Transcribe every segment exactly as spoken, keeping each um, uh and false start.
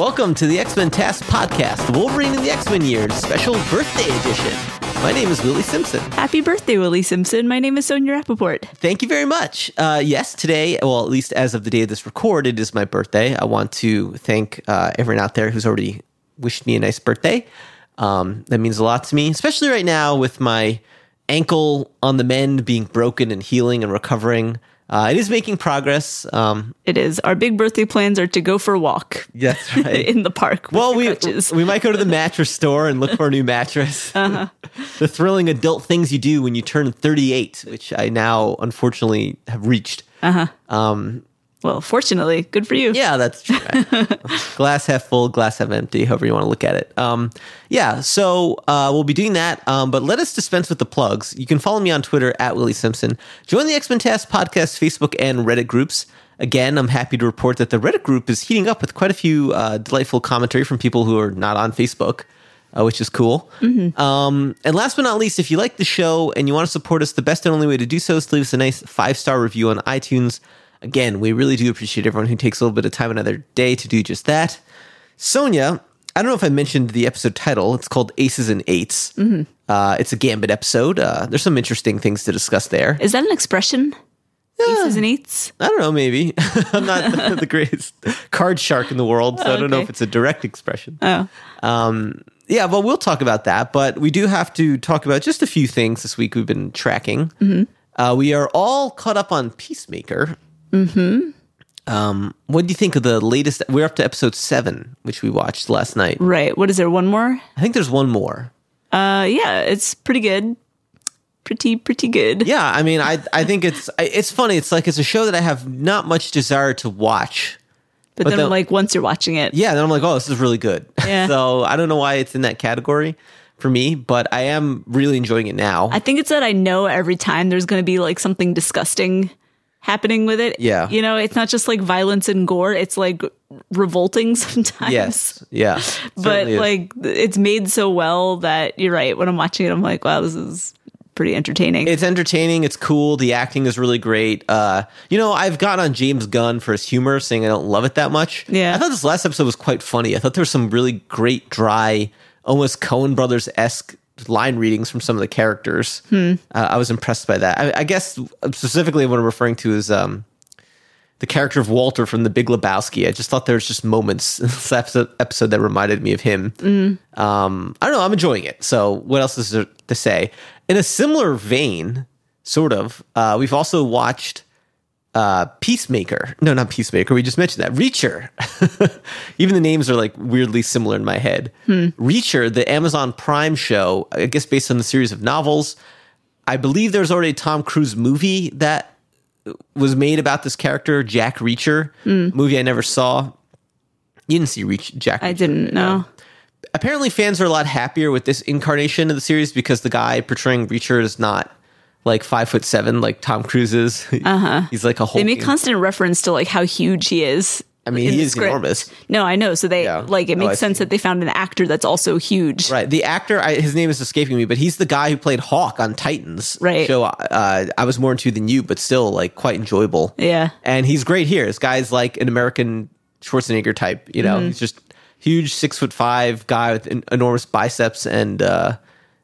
Welcome to the X-Men T A S podcast, the Wolverine and the X-Men years special birthday edition. My name is Willie Simpson. Happy birthday, Willie Simpson. My name is Sonya Rappaport. Thank you very much. Uh, yes, today, well, at least as of the day of this record, it is my birthday. I want to thank uh, everyone out there who's already wished me a nice birthday. Um, that means a lot to me, especially right now with my ankle on the mend being broken and healing and recovering. Uh, it is making progress. Um, it is. Our big birthday plans are to go for a walk. That's right. In the park. Well, we we might go to the mattress store and look for a new mattress. Uh-huh. The thrilling adult things you do when you turn thirty-eight, which I now unfortunately have reached. Uh-huh. Um, well, fortunately, good for you. Yeah, that's true. Glass half full, glass half empty, however you want to look at it. Um, yeah, so uh, we'll be doing that, um, but let us dispense with the plugs. You can follow me on Twitter, at Willie Simpson. Join the X-Men T A S podcast, Facebook, and Reddit groups. Again, I'm happy to report that the Reddit group is heating up with quite a few uh, delightful commentary from people who are not on Facebook, uh, which is cool. Mm-hmm. Um, and last but not least, if you like the show and you want to support us, the best and only way to do so is to leave us a nice five-star review on iTunes. Again, we really do appreciate everyone who takes a little bit of time another day to do just that. Sonya, I don't know if I mentioned the episode title. It's called Aces and Eights. Mm-hmm. Uh, it's a Gambit episode. Uh, there's some interesting things to discuss there. Is that an expression? Yeah. Aces and Eights? I don't know, maybe. I'm not the greatest card shark in the world, so oh, okay. I don't know if it's a direct expression. Oh. Um, yeah, well, we'll talk about that, but we do have to talk about just a few things this week we've been tracking. Mm-hmm. Uh, we are all caught up on Peacemaker. Mm-hmm. Um, what do you think of the latest? We're up to episode seven, which we watched last night. Right. What is there? One more? I think there's one more. Uh, yeah, it's pretty good. Pretty, pretty good. Yeah, I mean, I I think it's it's funny. It's like it's a show that I have not much desire to watch. But, but then, then, like, once you're watching it. Yeah, then I'm like, oh, this is really good. Yeah. So I don't know why it's in that category for me, but I am really enjoying it now. I think it's that I know every time there's going to be, like, something disgusting happening with it. Yeah. You know, it's not just like violence and gore. It's like revolting sometimes. Yes. Yeah. But like is. It's made so well that you're right. When I'm watching it, I'm like, wow, this is pretty entertaining. It's entertaining. It's cool. The acting is really great. Uh, you know, I've gotten on James Gunn for his humor, saying I don't love it that much. Yeah. I thought this last episode was quite funny. I thought there was some really great, dry, almost Coen Brothers-esque line readings from some of the characters. Hmm. Uh, I was impressed by that. I, I guess specifically what I'm referring to is um, the character of Walter from The Big Lebowski. I just thought there was just moments in this episode that reminded me of him. Mm. Um, I don't know. I'm enjoying it. So what else is there to say? In a similar vein, sort of, uh, we've also watched uh, Peacemaker. No, not Peacemaker. We just mentioned that. Reacher. Even the names are like weirdly similar in my head. Hmm. Reacher, the Amazon Prime show, I guess based on the series of novels. I believe there's already a Tom Cruise movie that was made about this character, Jack Reacher. Mm. Movie I never saw. You didn't see Reach Jack Reacher. I didn't know. No. Apparently fans are a lot happier with this incarnation of the series because the guy portraying Reacher is not like five foot seven, like Tom Cruise is. Uh-huh. He's like a whole. They make constant reference to like how huge he is. I mean, he is script. enormous. No, I know. So they yeah. like it makes oh, sense see. that they found an actor that's also huge. Right. The actor, I, his name is escaping me, but he's the guy who played Hawk on Titans. Right. So uh, I was more into than you, but still like quite enjoyable. Yeah. And he's great here. This guy's like an American Schwarzenegger type. You know, mm-hmm. he's just huge, six foot five guy with en- enormous biceps and uh,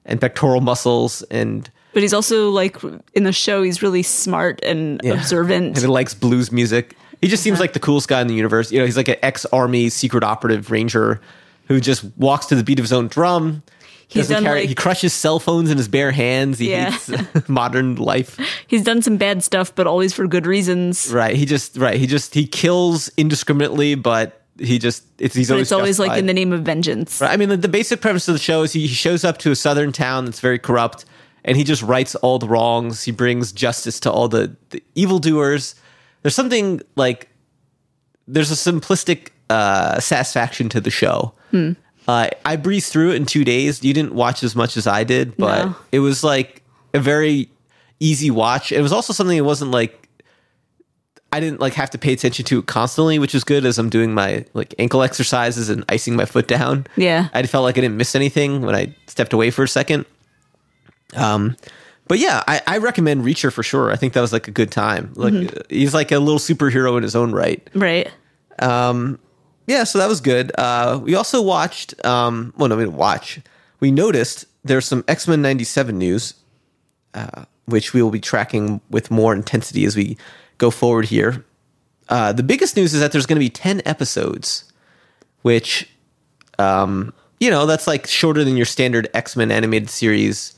and pectoral muscles and. But he's also, like, in the show, he's really smart and yeah. observant. And he likes blues music. He just seems like the coolest guy in the universe. You know, he's like an ex-army secret operative ranger who just walks to the beat of his own drum. He's done carry, like, he crushes cell phones in his bare hands. He yeah. hates modern life. He's done some bad stuff, but always for good reasons. Right. He just, right. He just, he kills indiscriminately, but he just, it's, he's but always, it's always like in the name of vengeance. Right. I mean, the, the basic premise of the show is he, he shows up to a southern town that's very corrupt. And he just rights all the wrongs. He brings justice to all the, the evildoers. There's something like, there's a simplistic uh, satisfaction to the show. Hmm. Uh, I breezed through it in two days. You didn't watch as much as I did, but no. It was like a very easy watch. It was also something that wasn't like, I didn't like have to pay attention to it constantly, which is good as I'm doing my like ankle exercises and icing my foot down. Yeah. I felt like I didn't miss anything when I stepped away for a second. Um, but yeah, I, I recommend Reacher for sure. I think that was like a good time. Like mm-hmm. he's like a little superhero in his own right. Right. Um, yeah, so that was good. Uh, we also watched, um, well, no, we didn't watch. We noticed there's some X-Men ninety-seven news, uh, which we will be tracking with more intensity as we go forward here. Uh, the biggest news is that there's going to be ten episodes, which, um, you know, that's like shorter than your standard X-Men animated series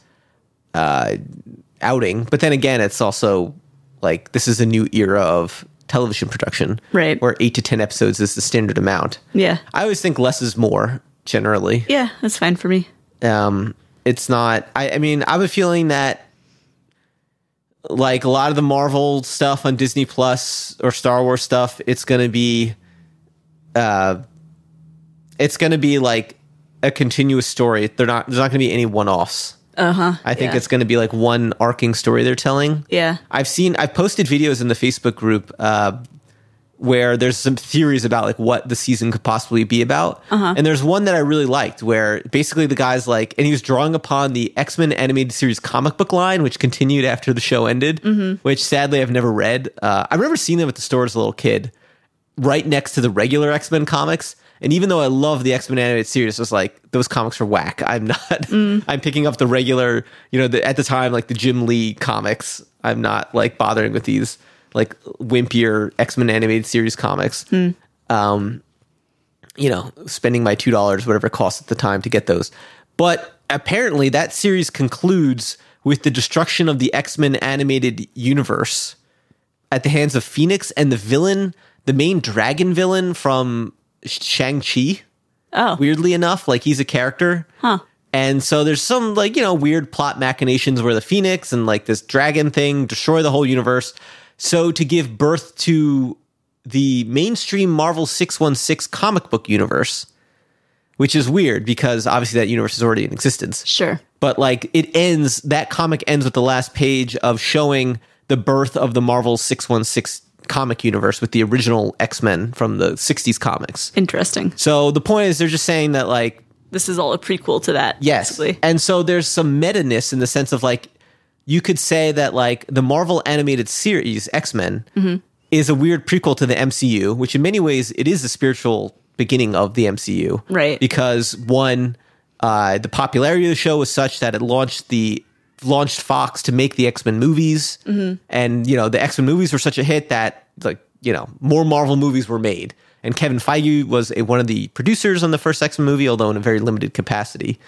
uh, outing. But then again, it's also like this is a new era of television production, right? Where eight to ten episodes is the standard amount. Yeah, I always think less is more generally. Yeah, that's fine for me. Um, it's not. I, I mean, I have a feeling that, like a lot of the Marvel stuff on Disney Plus or Star Wars stuff, it's going to be, uh, it's going to be like a continuous story. They're not. There's not going to be any one-offs. Uh huh. I think yeah. It's going to be like one arcing story they're telling. Yeah. I've seen. I've posted videos in the Facebook group uh, where there's some theories about like what the season could possibly be about. Uh-huh. And there's one that I really liked where basically the guy's like, and he was drawing upon the X-Men animated series comic book line, which continued after the show ended, mm-hmm. which sadly I've never read. Uh, I remember seeing them at the store as a little kid, right next to the regular X-Men comics. And even though I love the X-Men animated series, I was like, those comics are whack. I'm not, mm. I'm picking up the regular, you know, the, at the time, like the Jim Lee comics. I'm not like bothering with these like wimpier X-Men animated series comics. Mm. Um, you know, spending my two dollars, whatever it costs at the time to get those. But apparently that series concludes with the destruction of the X-Men animated universe at the hands of Phoenix and the villain, the main dragon villain from Shang-Chi. Oh. Weirdly enough, like he's a character. Huh. And so there's some like, you know, weird plot machinations where the Phoenix and like this dragon thing destroy the whole universe. So to give birth to the mainstream Marvel six one six comic book universe, which is weird because obviously that universe is already in existence. Sure. But like it ends, that comic ends with the last page of showing the birth of the Marvel six one six comic universe with the original X-Men from the sixties comics. Interesting. So the point is they're just saying that like... this is all a prequel to that. Yes. Basically. And so there's some meta-ness in the sense of like, you could say that like the Marvel animated series X-Men mm-hmm. is a weird prequel to the M C U, which in many ways it is the spiritual beginning of the M C U. Right. Because one, uh, the popularity of the show was such that it launched the launched Fox to make the X-Men movies. Mm-hmm. And, you know, the X-Men movies were such a hit that, like, you know, more Marvel movies were made. And Kevin Feige was a, one of the producers on the first X-Men movie, although in a very limited capacity.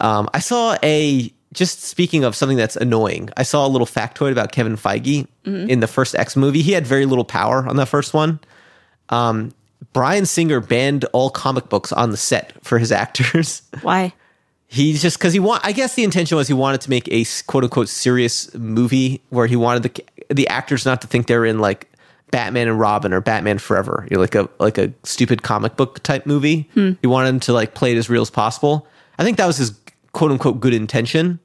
Um, I saw a, just speaking of something that's annoying, I saw a little factoid about Kevin Feige mm-hmm. in the first X movie. He had very little power on that first one. Um, Bryan Singer banned all comic books on the set for his actors. Why? He's just because he want. I guess the intention was he wanted to make a quote unquote serious movie where he wanted the the actors not to think they're in like Batman and Robin or Batman Forever, you know, like a like a stupid comic book type movie. Hmm. He wanted them to like play it as real as possible. I think that was his quote unquote good intention.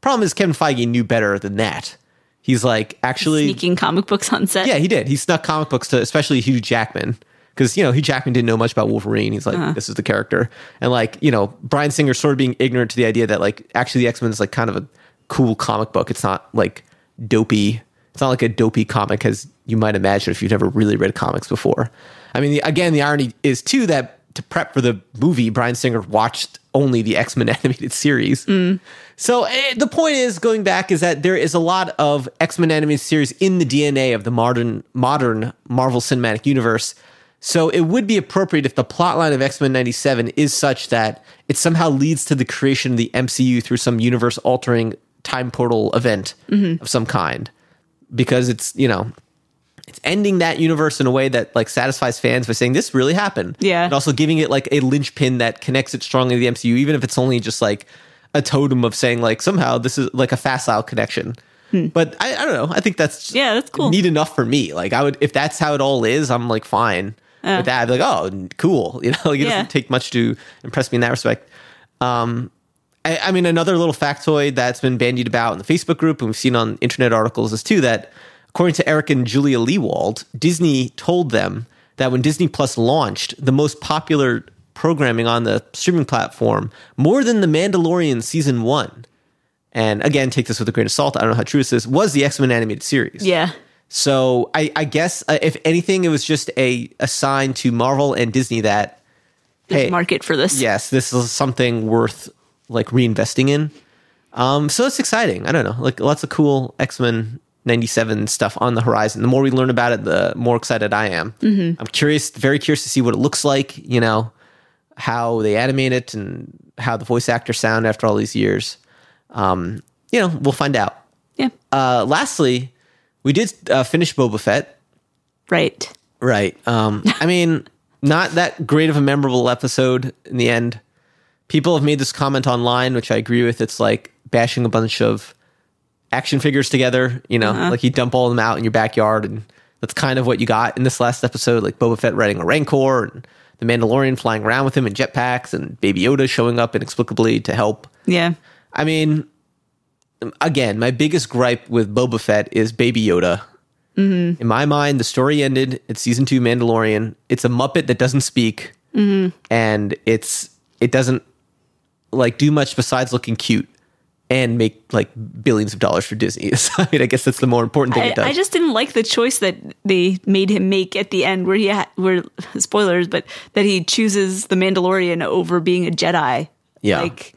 Problem is Kevin Feige knew better than that. He's like actually sneaking comic books on set. Yeah, he did. He snuck comic books to especially Hugh Jackman. Because, you know, Hugh Jackman didn't know much about Wolverine. He's like, uh-huh. this is the character. And, like, you know, Bryan Singer sort of being ignorant to the idea that, like, actually the X-Men is, like, kind of a cool comic book. It's not, like, dopey. It's not like a dopey comic as you might imagine if you've never really read comics before. I mean, the, again, the irony is, too, that to prep for the movie, Bryan Singer watched only the X-Men animated series. Mm. So eh, the point is, going back, is that there is a lot of X-Men animated series in the D N A of the modern modern Marvel Cinematic Universe. So it would be appropriate if the plotline of X-Men ninety-seven is such that it somehow leads to the creation of the M C U through some universe-altering time portal event mm-hmm. of some kind. Because it's, you know, it's ending that universe in a way that, like, satisfies fans by saying, this really happened. Yeah. And also giving it, like, a linchpin that connects it strongly to the M C U, even if it's only just, like, a totem of saying, like, somehow this is, like, a facile connection. Hmm. But I, I don't know. I think that's, yeah, that's cool. Neat enough for me. Like, I would, if that's how it all is, I'm, like, fine. Uh, with that, I'd be like, oh, cool. You know, like, it yeah. doesn't take much to impress me in that respect. Um, I, I mean, another little factoid that's been bandied about in the Facebook group and we've seen on internet articles is, too, that according to Eric and Julia Leewald, Disney told them that when Disney Plus launched, the most popular programming on the streaming platform, more than The Mandalorian Season one, and again, take this with a grain of salt, I don't know how true this is, was the X-Men animated series. Yeah. So I, I guess uh, if anything, it was just a, a sign to Marvel and Disney that, there's hey, market for this. Yes, this is something worth like reinvesting in. Um, so it's exciting. I don't know, like lots of cool X-Men ninety-seven stuff on the horizon. The more we learn about it, the more excited I am. Mm-hmm. I'm curious, very curious to see what it looks like, you know, how they animate it and how the voice actors sound after all these years. Um, you know, we'll find out. Yeah. Uh, lastly, we did uh, finish Boba Fett. Right. Right. Um, I mean, not that great of a memorable episode in the end. People have made this comment online, which I agree with. It's like bashing a bunch of action figures together, you know, uh-huh. like you dump all of them out in your backyard, and that's kind of what you got in this last episode, like Boba Fett riding a Rancor and the Mandalorian flying around with him in jetpacks and Baby Yoda showing up inexplicably to help. Yeah. I mean, again, my biggest gripe with Boba Fett is Baby Yoda. Mm-hmm. In my mind, the story ended. It's season two Mandalorian. It's a Muppet that doesn't speak, mm-hmm. and it's it doesn't like do much besides looking cute and make like billions of dollars for Disney. So, I mean, I guess that's the more important thing I, it does. I just didn't like the choice that they made him make at the end, where he ha- where spoilers, but that he chooses the Mandalorian over being a Jedi. Yeah. Like,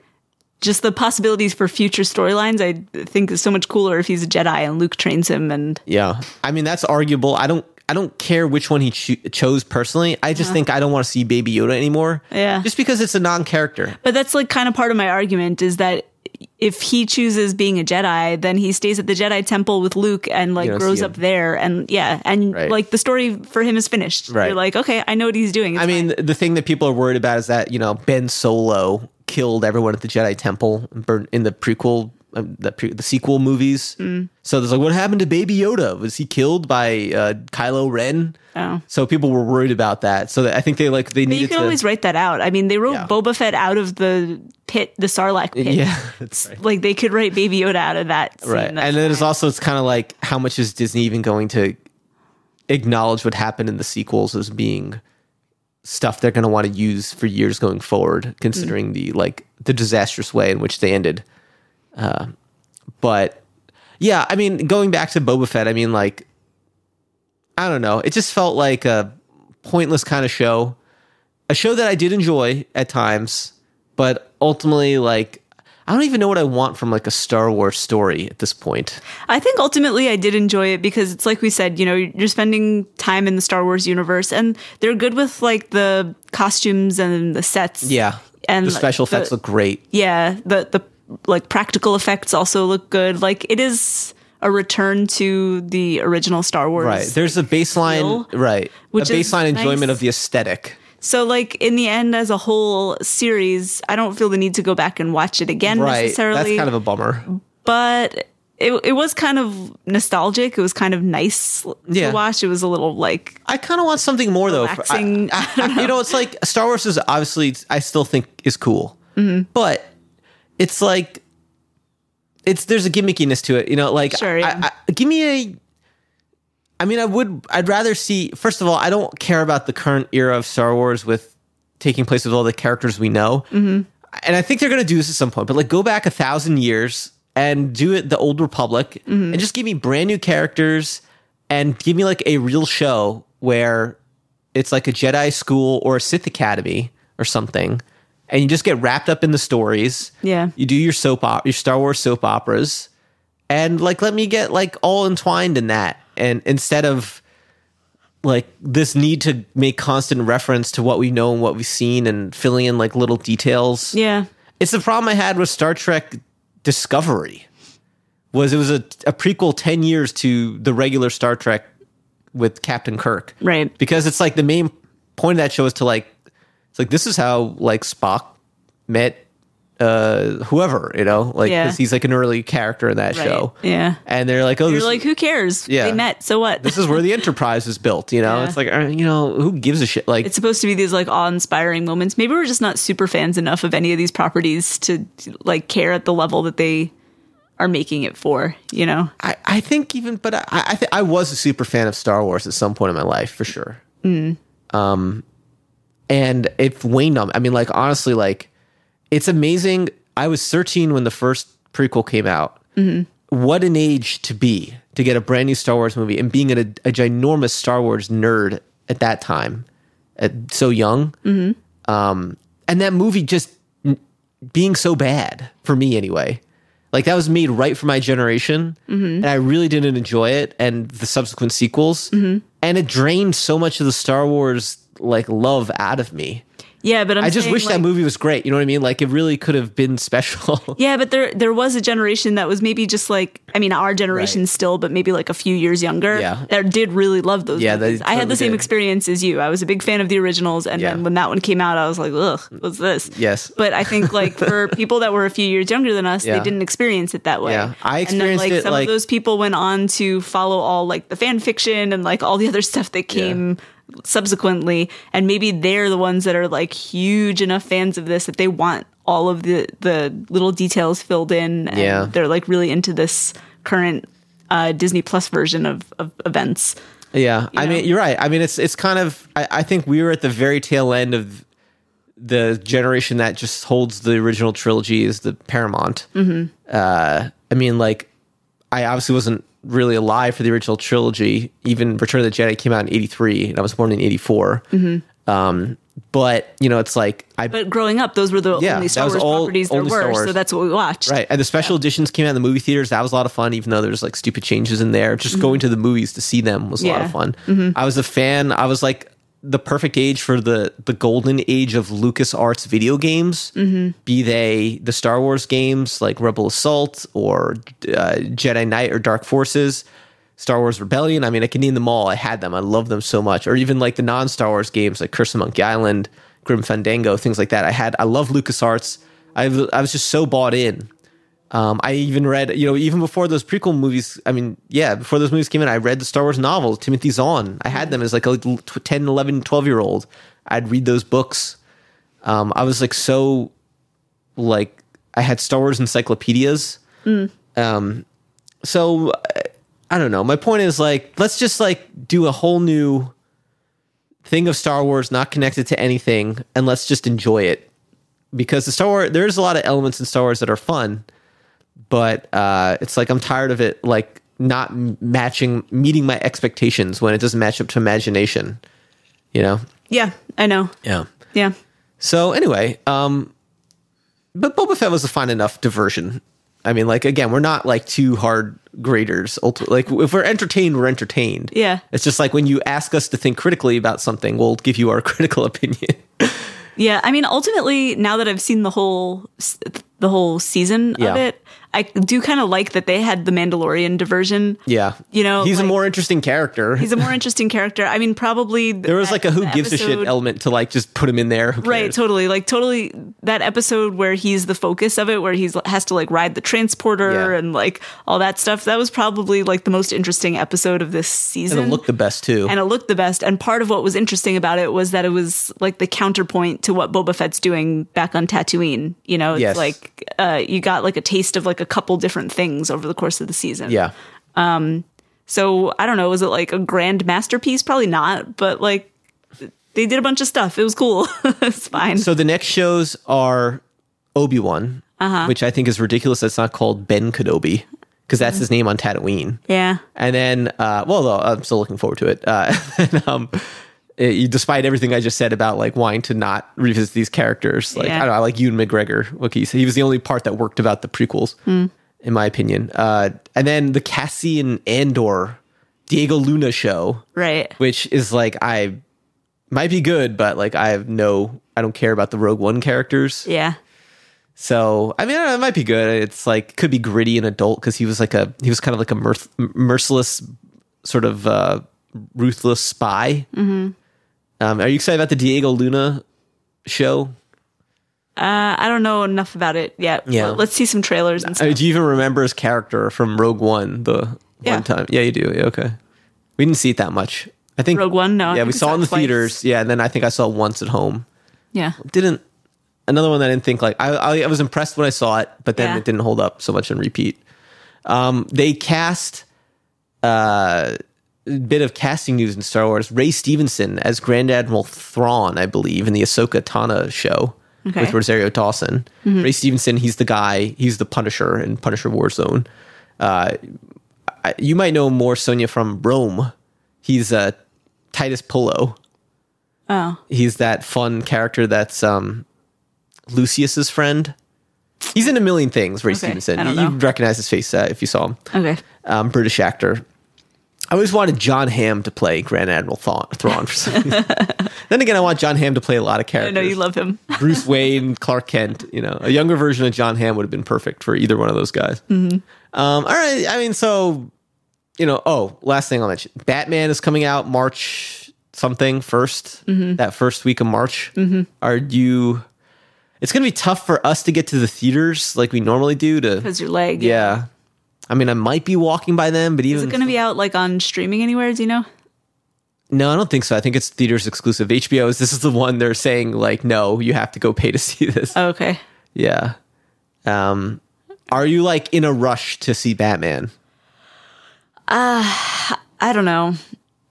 just the possibilities for future storylines, I think, is so much cooler if he's a Jedi and Luke trains him. And yeah, I mean, that's arguable. I don't, I don't care which one he cho- chose personally. I just yeah. think I don't want to see Baby Yoda anymore. Yeah, just because it's a non-character. But that's like kind of part of my argument is that if he chooses being a Jedi, then he stays at the Jedi temple with Luke and like grows up there. And yeah, and right. like the story for him is finished. Right. You're like, okay, I know what he's doing. It's I mean, fine. The thing that people are worried about is that, you know, Ben Solo killed everyone at the Jedi Temple in the prequel, um, the, pre- the sequel movies. Mm. So there's like, what happened to Baby Yoda? Was he killed by uh, Kylo Ren? Oh. So people were worried about that. So I think they like they but needed. You can to, always write that out. I mean, they wrote yeah. Boba Fett out of the pit, the Sarlacc pit. Yeah, that's right. Like they could write Baby Yoda out of that. Scene, right, and then there's also it's kind of like how much is Disney even going to acknowledge what happened in the sequels as being stuff they're going to want to use for years going forward, considering mm. the like the disastrous way in which they ended. Uh, but yeah, I mean, going back to Boba Fett, I mean, like, I don't know. It just felt like a pointless kind of show, a show that I did enjoy at times, but ultimately, like, I don't even know what I want from like a Star Wars story at this point. I think ultimately I did enjoy it because it's like we said, you know, you're spending time in the Star Wars universe, and they're good with like the costumes and the sets. Yeah. And the special effects look great. Yeah. The, the like practical effects also look good. Like it is a return to the original Star Wars. Right. There's a baseline. Feel, right. Which a baseline enjoyment nice. Of the aesthetic. So, like, in the end, as a whole series, I don't feel the need to go back and watch it again right. necessarily. That's kind of a bummer. But it it was kind of nostalgic. It was kind of nice yeah. to watch. It was a little, like, I kind of want something more, relaxing. Though. I, I, I know. You know, it's like, Star Wars is obviously, I still think, is cool. Mm-hmm. But it's like, it's there's a gimmickiness to it. You know, like, sure, yeah. I, I, give me a... I mean, I would, I'd rather see, first of all, I don't care about the current era of Star Wars with taking place with all the characters we know. Mm-hmm. And I think they're going to do this at some point, but like go back a thousand years and do it the Old Republic mm-hmm. and just give me brand new characters and give me like a real show where it's like a Jedi school or a Sith Academy or something. And you just get wrapped up in the stories. Yeah. You do your soap op, your Star Wars soap operas. And like, let me get like all entwined in that. And instead of like this need to make constant reference to what we know and what we've seen and filling in like little details. Yeah. It's the problem I had with Star Trek Discovery was it was a, a prequel ten years to the regular Star Trek with Captain Kirk. Right. Because it's like the main point of that show is to like, it's like, this is how like Spock met Uh, whoever, you know, like yeah. 'cause he's like an early character in that right. show. Yeah. And they're like, oh, you're like, who cares? Yeah. They met. So what? This is where the Enterprise was built. You know, yeah. it's like, you know, who gives a shit? Like, it's supposed to be these like awe inspiring moments. Maybe we're just not super fans enough of any of these properties to like care at the level that they are making it for, you know? I, I think even, but I, I think I was a super fan of Star Wars at some point in my life for sure. Mm. Um, and it waned on, I mean, like, honestly, like, it's amazing. I was thirteen when the first prequel came out. Mm-hmm. What an age to be, to get a brand new Star Wars movie, and being a, a ginormous Star Wars nerd at that time, at so young. Mm-hmm. Um, and that movie just n- being so bad, for me anyway. Like, that was made right for my generation, mm-hmm. and I really didn't enjoy it, and the subsequent sequels, mm-hmm. and it drained so much of the Star Wars, like, love out of me. Yeah, but I'm I just saying, wish like, that movie was great. You know what I mean? Like, it really could have been special. Yeah, but there there was a generation that was maybe just like, I mean, our generation right. still, but maybe like a few years younger. Yeah. That did really love those yeah, movies. Totally I had the same did. experience as you. I was a big fan of the originals, and yeah. then when that one came out, I was like, ugh, what's this? Yes. But I think like for people that were a few years younger than us, yeah. they didn't experience it that way. Yeah, I experienced it. And then like some like, of those people went on to follow all like the fan fiction and like all the other stuff that came yeah. subsequently, and maybe they're the ones that are like huge enough fans of this that they want all of the the little details filled in, and yeah. they're like really into this current uh Disney Plus version of, of events. Yeah, you know? I mean, you're right. I mean, it's it's kind of I, I think we were at the very tail end of the generation that just holds the original trilogy as the paramount. Mm-hmm. uh I mean, like, I obviously wasn't really alive for the original trilogy. Even Return of the Jedi came out in eighty-three, and I was born in eighty-four. Mm-hmm. Um, but, you know, it's like... I, but growing up, those were the yeah, only Star Wars all, properties there were, so that's what we watched. Right, and the special yeah. editions came out in the movie theaters. That was a lot of fun, even though there's, like, stupid changes in there. Just mm-hmm. going to the movies to see them was a yeah. lot of fun. Mm-hmm. I was a fan. I was, like, the perfect age for the, the golden age of LucasArts video games, mm-hmm. be they the Star Wars games like Rebel Assault or uh, Jedi Knight or Dark Forces, Star Wars Rebellion. I mean, I can name them all. I had them. I loved them so much. Or even like the non-Star Wars games like Curse of Monkey Island, Grim Fandango, things like that. I had, I love LucasArts. I, I was just so bought in. Um, I even read, you know, even before those prequel movies, I mean, yeah, before those movies came in, I read the Star Wars novels, Timothy Zahn. I had them as like a ten, eleven, twelve-year-old. I'd read those books. Um, I was like so, like, I had Star Wars encyclopedias. Mm. Um, so, I don't know. My point is, like, let's just, like, do a whole new thing of Star Wars, not connected to anything, and let's just enjoy it. Because the Star Wars, there's a lot of elements in Star Wars that are fun. But uh, it's like I'm tired of it, like, not matching, meeting my expectations when it doesn't match up to imagination, you know? Yeah, I know. Yeah. Yeah. So anyway, um, but Boba Fett was a fine enough diversion. I mean, like, again, we're not, like, too hard graders. Like, if we're entertained, we're entertained. Yeah. It's just like when you ask us to think critically about something, we'll give you our critical opinion. Yeah, I mean, ultimately, now that I've seen the whole the whole season yeah. of it, I do kind of like that they had the Mandalorian diversion. Yeah, you know, he's like, a more interesting character. He's a more interesting character. I mean, probably there was that, like a who gives episode, a shit element to like just put him in there. Right, totally, like totally that episode where he's the focus of it, where he's has to like ride the transporter yeah. and like all that stuff. That was probably like the most interesting episode of this season. And it looked the best too. And it looked the best. And part of what was interesting about it was that it was like the counterpoint to what Boba Fett's doing back on Tatooine. You know, it's yes. like uh, you got like a taste of like a couple different things over the course of the season. Yeah. Um, so I don't know, was it like a grand masterpiece? Probably not, but like they did a bunch of stuff. It was cool. It's fine. So the next shows are Obi-Wan, uh-huh. which I think is ridiculous. That's not called Ben Kenobi because that's his name on Tatooine. Yeah. And then, uh, well, no, I'm still looking forward to it. Uh, and, um, It, despite everything I just said about like wanting to not revisit these characters, like yeah. I don't know, I like Ewan McGregor. Look, he he was the only part that worked about the prequels, mm. in my opinion. Uh, and then the Cassian Andor, Diego Luna show, right? Which is like I might be good, but like I have no, I don't care about the Rogue One characters. Yeah. So I mean, I don't know, it might be good. It's like could be gritty and adult because he was like a he was kind of like a mirth, merciless sort of uh, ruthless spy. Mm-hmm. Um, are you excited about the Diego Luna show? Uh, I don't know enough about it yet. Yeah. Well, let's see some trailers and stuff. I mean, do you even remember his character from Rogue One the yeah. one time? Yeah, you do. Yeah, okay. We didn't see it that much. I think Rogue One, no. Yeah, we saw it in the twice. theaters. Yeah, and then I think I saw it once at home. Yeah. Didn't another one that I didn't think like I I, I was impressed when I saw it, but then yeah. it didn't hold up so much on repeat. Um, they cast uh bit of casting news in Star Wars. Ray Stevenson as Grand Admiral Thrawn, I believe, in the Ahsoka Tano show okay. with Rosario Dawson. Mm-hmm. Ray Stevenson, he's the guy, he's the Punisher in Punisher Warzone. Uh, I, you might know more Sonya from Rome. He's uh, Titus Pullo. Oh. He's that fun character that's um, Lucius's friend. He's in a million things, Ray okay, Stevenson. You'd recognize his face uh, if you saw him. Okay. Um, British actor. I always wanted John Hamm to play Grand Admiral Thrawn, Thrawn for some reason. Then again, I want John Hamm to play a lot of characters. I know you love him. Bruce Wayne, Clark Kent, you know. A younger version of John Hamm would have been perfect for either one of those guys. Mm-hmm. Um, all right. I mean, so, you know, oh, last thing I'll mention. Batman is coming out March something first, mm-hmm. that first week of March. Mm-hmm. Are you... It's going to be tough for us to get to the theaters like we normally do. To Because your leg. Yeah. I mean, I might be walking by them, but even... Is it going to be out like on streaming anywhere? Do you know? No, I don't think so. I think it's theaters exclusive. H B O is, this is the one they're saying like, no, you have to go pay to see this. Oh, okay. Yeah. Um, are you like in a rush to see Batman? Uh, I don't know.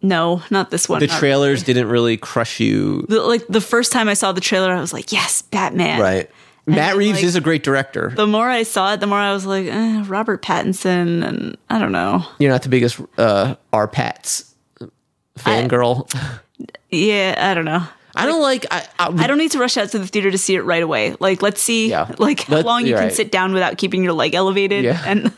No, not this one. The trailers really. didn't really crush you. The, like the first time I saw the trailer, I was like, yes, Batman. Right. And Matt Reeves like, is a great director. The more I saw it, the more I was like, eh, Robert Pattinson. And I don't know. You're not the biggest uh, R. Pats fangirl. Yeah, I don't know. I don't like... I, I, I don't need to rush out to the theater to see it right away. Like, let's see yeah. like how let's, long you can right. sit down without keeping your leg elevated. Yeah. And,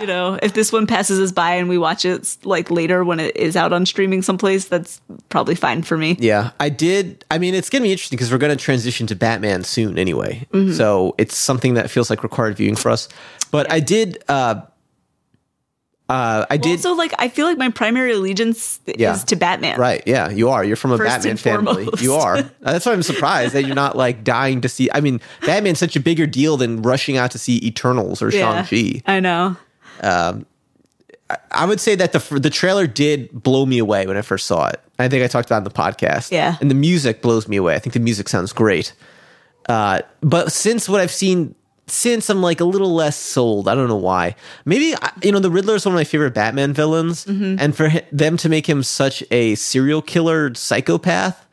you know, if this one passes us by and we watch it, like, later when it is out on streaming someplace, that's probably fine for me. Yeah, I did. I mean, it's going to be interesting because we're going to transition to Batman soon anyway. Mm-hmm. So it's something that feels like required viewing for us. But I did... Uh, Uh, I well, did. Also, like, I feel like my primary allegiance yeah. is to Batman. Right. Yeah, you are. You're from a First Batman family. You are. That's why I'm surprised that you're not like dying to see. I mean, Batman's such a bigger deal than rushing out to see Eternals or yeah, Shang-Chi. I know. Um, I, I would say that the the trailer did blow me away when I first saw it. I think I talked about it on the podcast. Yeah. And the music blows me away. I think the music sounds great. Uh, but since what I've seen. Since I'm like a little less sold. I don't know why. Maybe, you know, the Riddler is one of my favorite Batman villains. Mm-hmm. And for him, them to make him such a serial killer psychopath,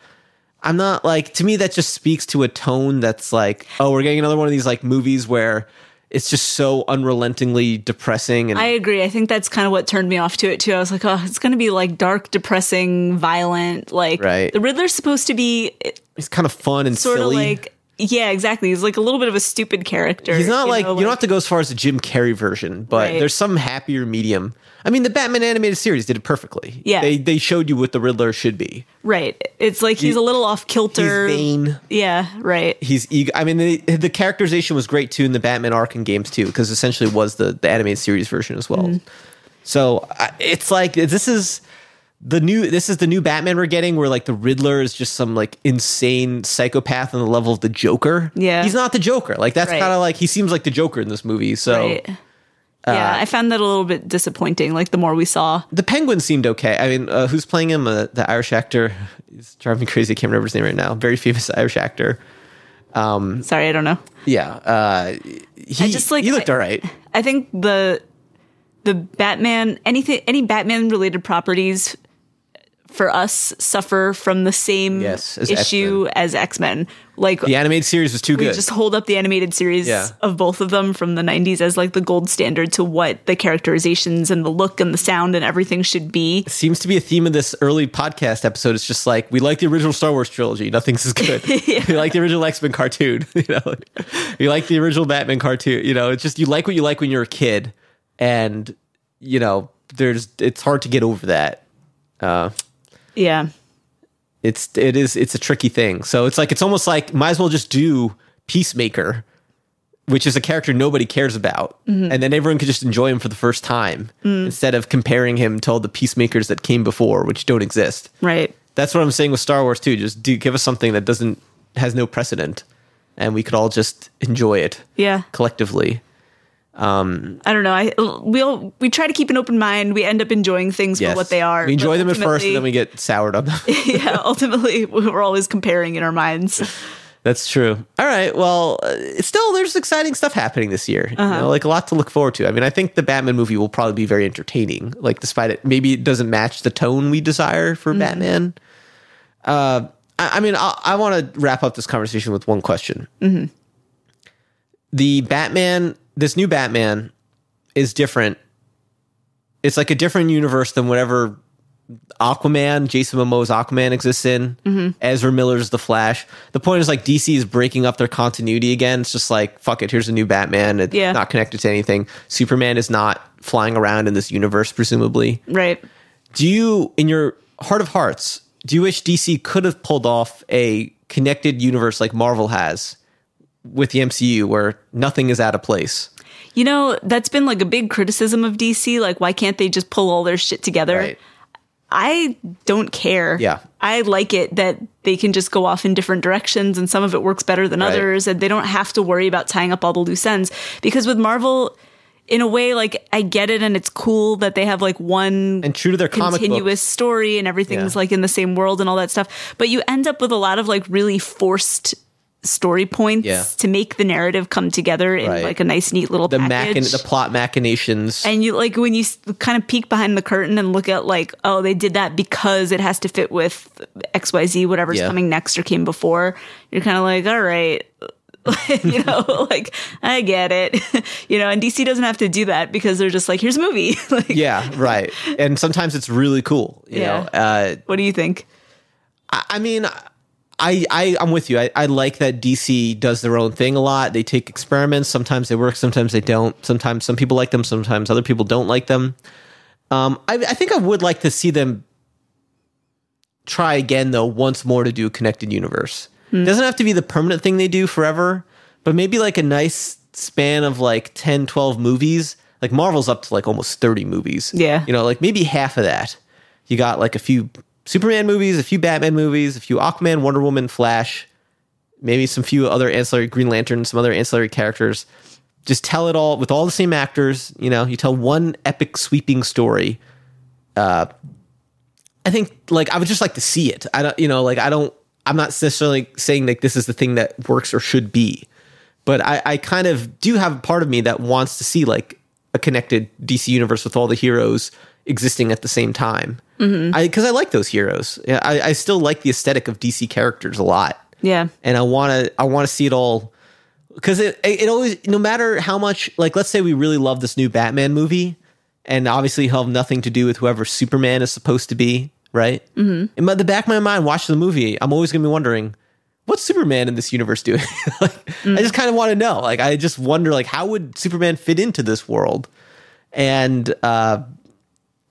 I'm not like, to me, that just speaks to a tone that's like, oh, we're getting another one of these like movies where it's just so unrelentingly depressing. And I agree. I think that's kind of what turned me off to it too. I was like, oh, it's going to be like dark, depressing, violent. Like right. the Riddler's supposed to be. He's kind of fun and sort silly. Sort of like. Yeah, exactly. He's like a little bit of a stupid character. He's not you like, know, like, you don't have to go as far as the Jim Carrey version, but right. there's some happier medium. I mean, the Batman animated series did it perfectly. Yeah. They they showed you what the Riddler should be. Right. It's like he's he, a little off kilter. He's vain. Yeah, right. He's ego. I mean, the, the characterization was great too in the Batman Arkham games too, because essentially it was the, the animated series version as well. Mm-hmm. So it's like, this is... The new this is the new Batman we're getting, where like the Riddler is just some like insane psychopath on the level of the Joker. Yeah, he's not the Joker. Like that's right. kind of like he seems like the Joker in this movie. So right. yeah, uh, I found that a little bit disappointing. Like the more we saw, the Penguin seemed okay. I mean, uh, who's playing him? Uh, the Irish actor. He's driving me crazy. I can't remember his name right now. Very famous Irish actor. Um, Sorry, I don't know. Yeah, uh, he, I just, like, he looked I, all right. I think the the Batman anything any Batman related properties. For us, suffer from the same yes, as issue X-Men. as X-Men. Like the animated series was too we good. Just hold up the animated series yeah. of both of them from the nineties as like the gold standard to what the characterizations and the look and the sound and everything should be. It seems to be a theme of this early podcast episode. It's just like we like the original Star Wars trilogy. Nothing's as good. yeah. We like the original X-Men cartoon. You know, we like the original Batman cartoon. You know, it's just you like what you like when you're a kid, and you know, there's it's hard to get over that. Uh, Yeah, it's it is it's a tricky thing. So it's like it's almost like might as well just do Peacemaker, which is a character nobody cares about, mm-hmm. and then everyone could just enjoy him for the first time mm. instead of comparing him to all the Peacemakers that came before, which don't exist. Right. That's what I'm saying with Star Wars too. Just do give us something that doesn't has no precedent, and we could all just enjoy it. Yeah. Collectively. Um, I don't know. I we all, we try to keep an open mind. We end up enjoying things yes. for what they are. We enjoy them at first, and then we get soured on them. yeah, ultimately, we're always comparing in our minds. That's true. All right. Well, still, there's exciting stuff happening this year. Uh-huh. You know, like a lot to look forward to. I mean, I think the Batman movie will probably be very entertaining. Like, despite it, maybe it doesn't match the tone we desire for mm-hmm. Batman. Uh, I, I mean, I'll, I want to wrap up this conversation with one question. Mm-hmm. The Batman. This new Batman is different. It's like a different universe than whatever Aquaman, Jason Momoa's Aquaman exists in, mm-hmm. Ezra Miller's The Flash. The point is, like, D C is breaking up their continuity again. It's just like, fuck it, here's a new Batman. It's yeah. not connected to anything. Superman is not flying around in this universe, presumably. Right. Do you, in your heart of hearts, do you wish D C could have pulled off a connected universe like Marvel has with the M C U, where nothing is out of place? You know, that's been like a big criticism of D C. Like, why can't they just pull all their shit together? Right. I don't care. Yeah. I like it that they can just go off in different directions, and some of it works better than right. others, and they don't have to worry about tying up all the loose ends. Because with Marvel, in a way, like, I get it, and it's cool that they have like one and true to their continuous story, and everything's yeah. like in the same world and all that stuff. But you end up with a lot of like really forced story points yeah. to make the narrative come together in right. like a nice, neat little the package. Machin- the plot machinations. And you like when you kind of peek behind the curtain and look at like, oh, they did that because it has to fit with X Y Z, whatever's yeah. coming next or came before. You're kind of like, all right. You know, like, I get it. You know, and D C doesn't have to do that because they're just like, here's a movie. Like, yeah, right. And sometimes it's really cool. You yeah. know, uh, what do you think? I, I mean, I, I, I'm with you. I, I like that D C does their own thing a lot. They take experiments. Sometimes they work. Sometimes they don't. Sometimes some people like them. Sometimes other people don't like them. Um, I, I think I would like to see them try again, though, once more to do a connected universe. Hmm. It doesn't have to be the permanent thing they do forever, but maybe like a nice span of like ten, twelve movies. Like Marvel's up to like almost thirty movies. Yeah. You know, like maybe half of that. You got like a few Superman movies, a few Batman movies, a few Aquaman, Wonder Woman, Flash, maybe some few other ancillary Green Lantern, some other ancillary characters. Just tell it all with all the same actors. You know, you tell one epic sweeping story. Uh, I think like I would just like to see it. I don't, you know, like I don't, I'm not necessarily saying like this is the thing that works or should be, but I, I kind of do have a part of me that wants to see like a connected D C universe with all the heroes existing at the same time. Mm-hmm. I, cause I like those heroes. I, I still like the aesthetic of D C characters a lot. Yeah. And I want to, I want to see it all because it, it always, no matter how much, like, let's say we really love this new Batman movie and obviously he'll have nothing to do with whoever Superman is supposed to be. Right. Mm-hmm. In my, the back of my mind, watching the movie, I'm always going to be wondering what's Superman in this universe doing? Like, mm. I just kind of want to know, like, I just wonder like, how would Superman fit into this world? And, uh,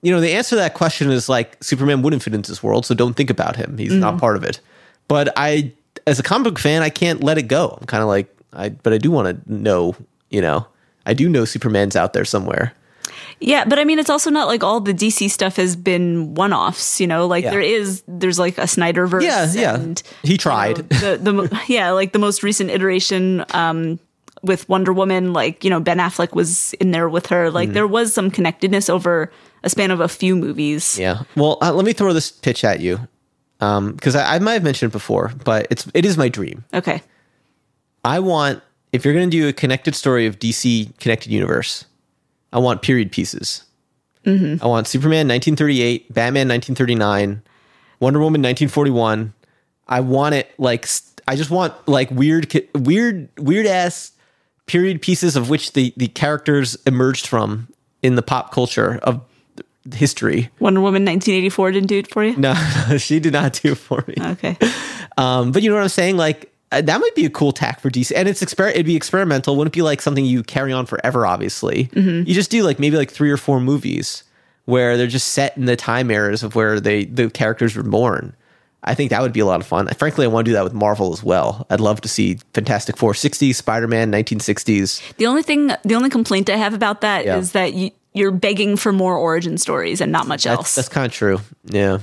you know, the answer to that question is like Superman wouldn't fit into this world, so don't think about him. He's mm-hmm. not part of it. But I, as a comic book fan, I can't let it go. I'm kind of like, I, but I do want to know, you know, I do know Superman's out there somewhere. Yeah, but I mean, it's also not like all the D C stuff has been one-offs, you know, like yeah. there is, there's like a Snyderverse. Yeah, yeah. And, he tried. You know, the, the, yeah, like the most recent iteration um, with Wonder Woman, like, you know, Ben Affleck was in there with her. Like mm. there was some connectedness over a span of a few movies. Yeah. Well, uh, let me throw this pitch at you because um, I, I might have mentioned it before, but it's it is my dream. Okay. I want, if you're going to do a connected story of D C connected universe, I want period pieces. Mm-hmm. I want Superman nineteen thirty-eight, Batman nineteen thirty-nine, Wonder Woman nineteen forty-one. I want it like I just want like weird, weird, weird ass period pieces of which the the characters emerged from in the pop culture of history. Wonder Woman nineteen eighty-four didn't do it for you? No, she did not do it for me. Okay. Um, but you know what I'm saying? Like, uh, that might be a cool tack for D C. And it's exper- it'd be experimental. Wouldn't it be like something you carry on forever, obviously? Mm-hmm. You just do like maybe like three or four movies where they're just set in the time eras of where they the characters were born. I think that would be a lot of fun. Frankly, I want to do that with Marvel as well. I'd love to see Fantastic Four sixties, Spider-Man nineteen sixties. The only thing, the only complaint I have about that yeah. is that you... You're begging for more origin stories and not much else. That's, that's kind of true. Yeah.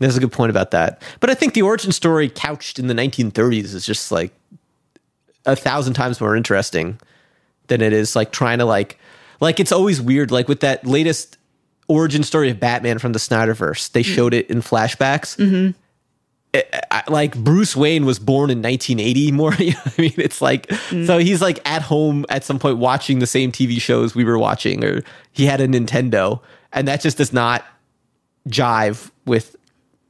There's a good point about that. But I think the origin story couched in the nineteen thirties is just like a thousand times more interesting than it is like trying to like, like it's always weird. Like with that latest origin story of Batman from the Snyderverse, they showed it in flashbacks. Mm-hmm. It, I, like Bruce Wayne was born in nineteen eighty more. You know I mean, it's like, mm. so he's like at home at some point watching the same T V shows we were watching, or he had a Nintendo, and that just does not jive with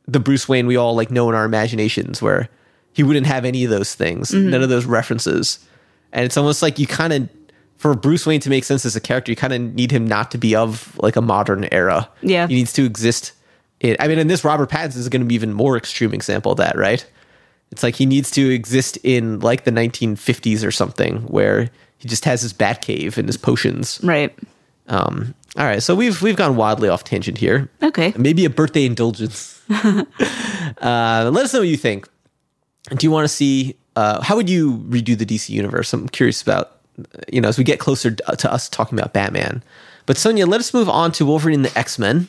the Bruce Wayne we all like know in our imaginations, where he wouldn't have any of those things, mm-hmm. none of those references. And it's almost like you kind of for Bruce Wayne to make sense as a character, you kind of need him not to be of like a modern era. Yeah. He needs to exist. It. I mean, and this Robert Pattinson is going to be even more extreme example of that, right? It's like he needs to exist in like the nineteen fifties or something where he just has his bat cave and his potions. Right. Um, all right. So we've, we've gone wildly off tangent here. Okay. Maybe a birthday indulgence. uh, let us know what you think. Do you want to see, uh, how would you redo the D C universe? I'm curious about, you know, as we get closer to us talking about Batman, but Sonya, let us move on to Wolverine and the X-Men.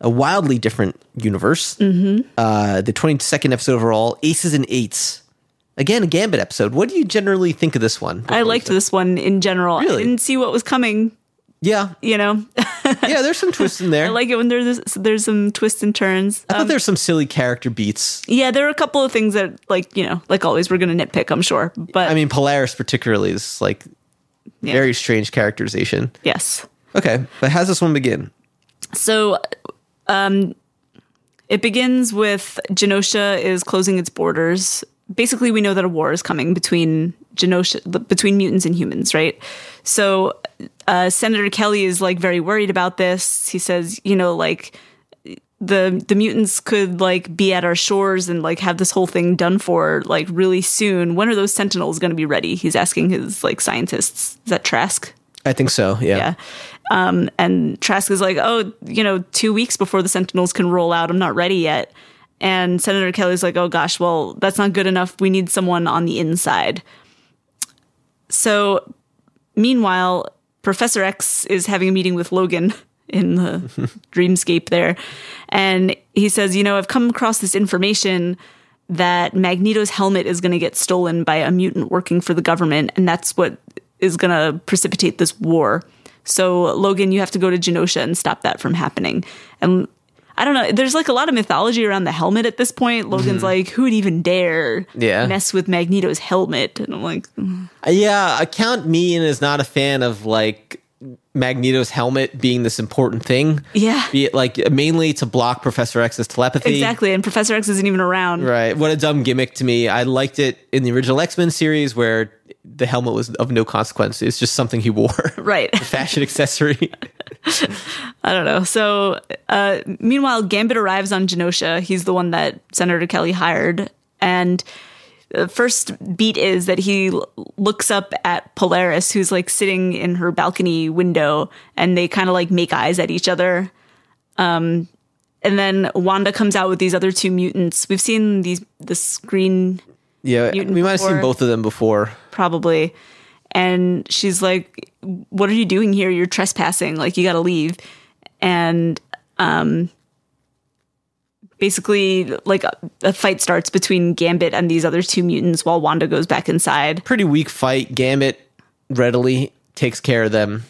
A wildly different universe. Mm-hmm. Uh, the twenty-second episode overall, Aces and Eights. Again, a Gambit episode. What do you generally think of this one? I liked this one in general. Really? I didn't see what was coming. Yeah. You know? Yeah, there's some twists in there. I like it when there's there's some twists and turns. I um, thought there's some silly character beats. Yeah, there are a couple of things that, like, you know, like always, we're going to nitpick, I'm sure. But I mean, Polaris particularly is, like, yeah. very strange characterization. Yes. Okay, but how's this one begin? So... Um, it begins with Genosha is closing its borders. Basically, we know that a war is coming between Genosha, between mutants and humans, right? So, uh, Senator Kelly is like very worried about this. He says, you know, like the the mutants could like be at our shores and like have this whole thing done for like really soon. When are those Sentinels going to be ready? He's asking his like scientists. Is that Trask? I think so. Yeah. Yeah. Um, and Trask is like, oh, you know, two weeks before the Sentinels can roll out. I'm not ready yet. And Senator Kelly's like, oh, gosh, well, that's not good enough. We need someone on the inside. So meanwhile, Professor X is having a meeting with Logan in the dreamscape there. And he says, you know, I've come across this information that Magneto's helmet is going to get stolen by a mutant working for the government. And that's what is going to precipitate this war. So, Logan, you have to go to Genosha and stop that from happening. And I don't know. There's, like, a lot of mythology around the helmet at this point. Logan's mm-hmm. like, who would even dare yeah. mess with Magneto's helmet? And I'm like... Mm. Yeah, count me in as not a fan of, like, Magneto's helmet being this important thing. Yeah. Be it, like, mainly to block Professor X's telepathy. Exactly, and Professor X isn't even around. Right. What a dumb gimmick to me. I liked it in the original X-Men series where... the helmet was of no consequence. It's just something he wore. Right. A fashion accessory. I don't know. So, uh, meanwhile, Gambit arrives on Genosha. He's the one that Senator Kelly hired. And the first beat is that he l- looks up at Polaris, who's like sitting in her balcony window, and they kind of like make eyes at each other. Um, and then Wanda comes out with these other two mutants. We've seen these, the screen... Yeah, we might have seen both of them before. Probably. And she's like, what are you doing here? You're trespassing. Like, you got to leave. And um, basically, like, a, a fight starts between Gambit and these other two mutants while Wanda goes back inside. Pretty weak fight. Gambit readily takes care of them.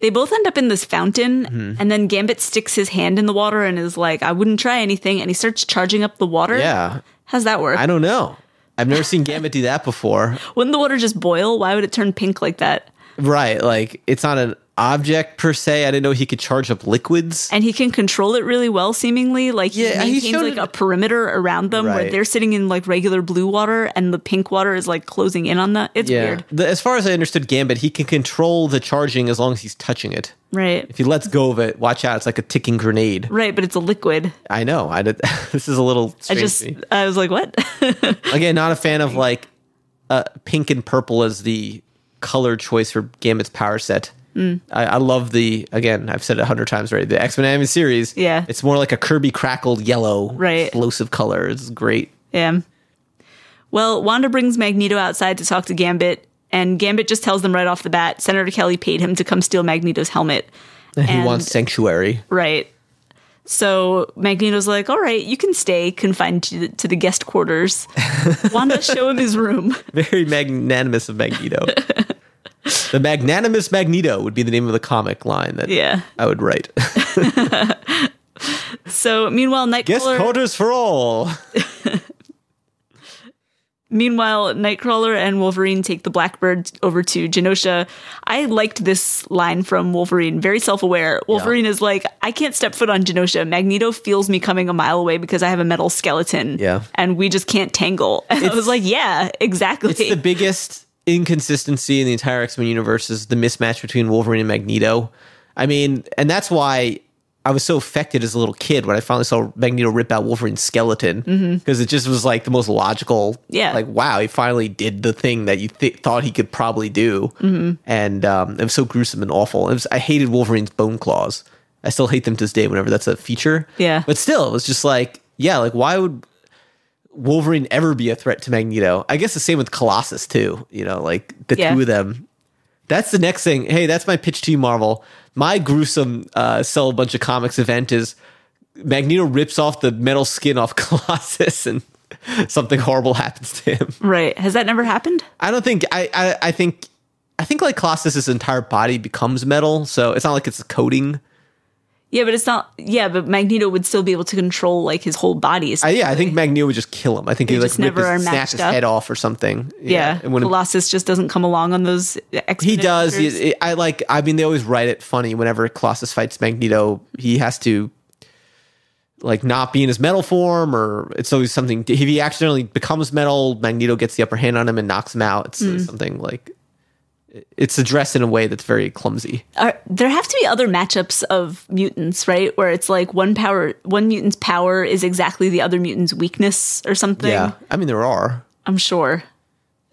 They both end up in this fountain, mm-hmm. and then Gambit sticks his hand in the water and is like, I wouldn't try anything. And he starts charging up the water. Yeah. How's that work? I don't know. I've never seen Gambit do that before. Wouldn't the water just boil? Why would it turn pink like that? Right. Like, it's not an object per se. I didn't know he could charge up liquids. And he can control it really well, seemingly. Like, yeah, he maintains, like, it. a perimeter around them right. where they're sitting in, like, regular blue water, and the pink water is, like, closing in on them. It's yeah. weird. The, as far as I understood Gambit, he can control the charging as long as he's touching it. Right. If he lets go of it, watch out. It's like a ticking grenade. Right, but it's a liquid. I know. I did, this is a little strange I just, to me. I was like, what? Again, not a fan of, like, uh, pink and purple as the color choice for Gambit's power set. Mm. I, I love the, again, I've said it a hundred times already, the X-Men anime series. Yeah. It's more like a Kirby crackled yellow. Right. Explosive color. It's great. Yeah. Well, Wanda brings Magneto outside to talk to Gambit. And Gambit just tells them right off the bat, Senator Kelly paid him to come steal Magneto's helmet. And he and, wants sanctuary. Right. So Magneto's like, all right, you can stay confined to the, to the guest quarters. Wanda, show him his room. Very magnanimous of Magneto. The Magnanimous Magneto would be the name of the comic line that yeah. I would write. So, meanwhile, Nightcrawler... Guest quarters for all! Meanwhile, Nightcrawler and Wolverine take the Blackbird over to Genosha. I liked this line from Wolverine. Very self-aware. Wolverine yeah. is like, I can't step foot on Genosha. Magneto feels me coming a mile away because I have a metal skeleton. Yeah. And we just can't tangle. And I was like, yeah, exactly. It's the biggest... inconsistency in the entire X-Men universe is the mismatch between Wolverine and Magneto. I mean, and that's why I was so affected as a little kid when I finally saw Magneto rip out Wolverine's skeleton, because mm-hmm. it just was like the most logical. Yeah. Like, wow, he finally did the thing that you th- thought he could probably do. Mm-hmm. And um, it was so gruesome and awful. It was, I hated Wolverine's bone claws. I still hate them to this day whenever that's a feature. Yeah. But still, it was just like, yeah, like why would Wolverine ever be a threat to Magneto? I guess the same with Colossus too, you know, like the yeah. two of them. That's the next thing. Hey, that's my pitch to you, Marvel. My gruesome uh, sell a bunch of comics event is Magneto rips off the metal skin off Colossus and something horrible happens to him. Right. Has that never happened? I don't think, I, I, I think, I think like Colossus's entire body becomes metal. So it's not like it's a coating. Yeah, but it's not. Yeah, but Magneto would still be able to control like his whole body. I, yeah, I think Magneto would just kill him. I think he like rip his, snatch his head off or something. Yeah, yeah. And when Colossus it, just doesn't come along on those. X-Men he does. He, I like. I mean, they always write it funny whenever Colossus fights Magneto. He has to like not be in his metal form, or it's always something. If he accidentally becomes metal, Magneto gets the upper hand on him and knocks him out. It's mm. something like. It's addressed in a way that's very clumsy. Are, there have to be other matchups of mutants, right? Where it's like one power, one mutant's power is exactly the other mutant's weakness or something. Yeah, I mean there are. I'm sure.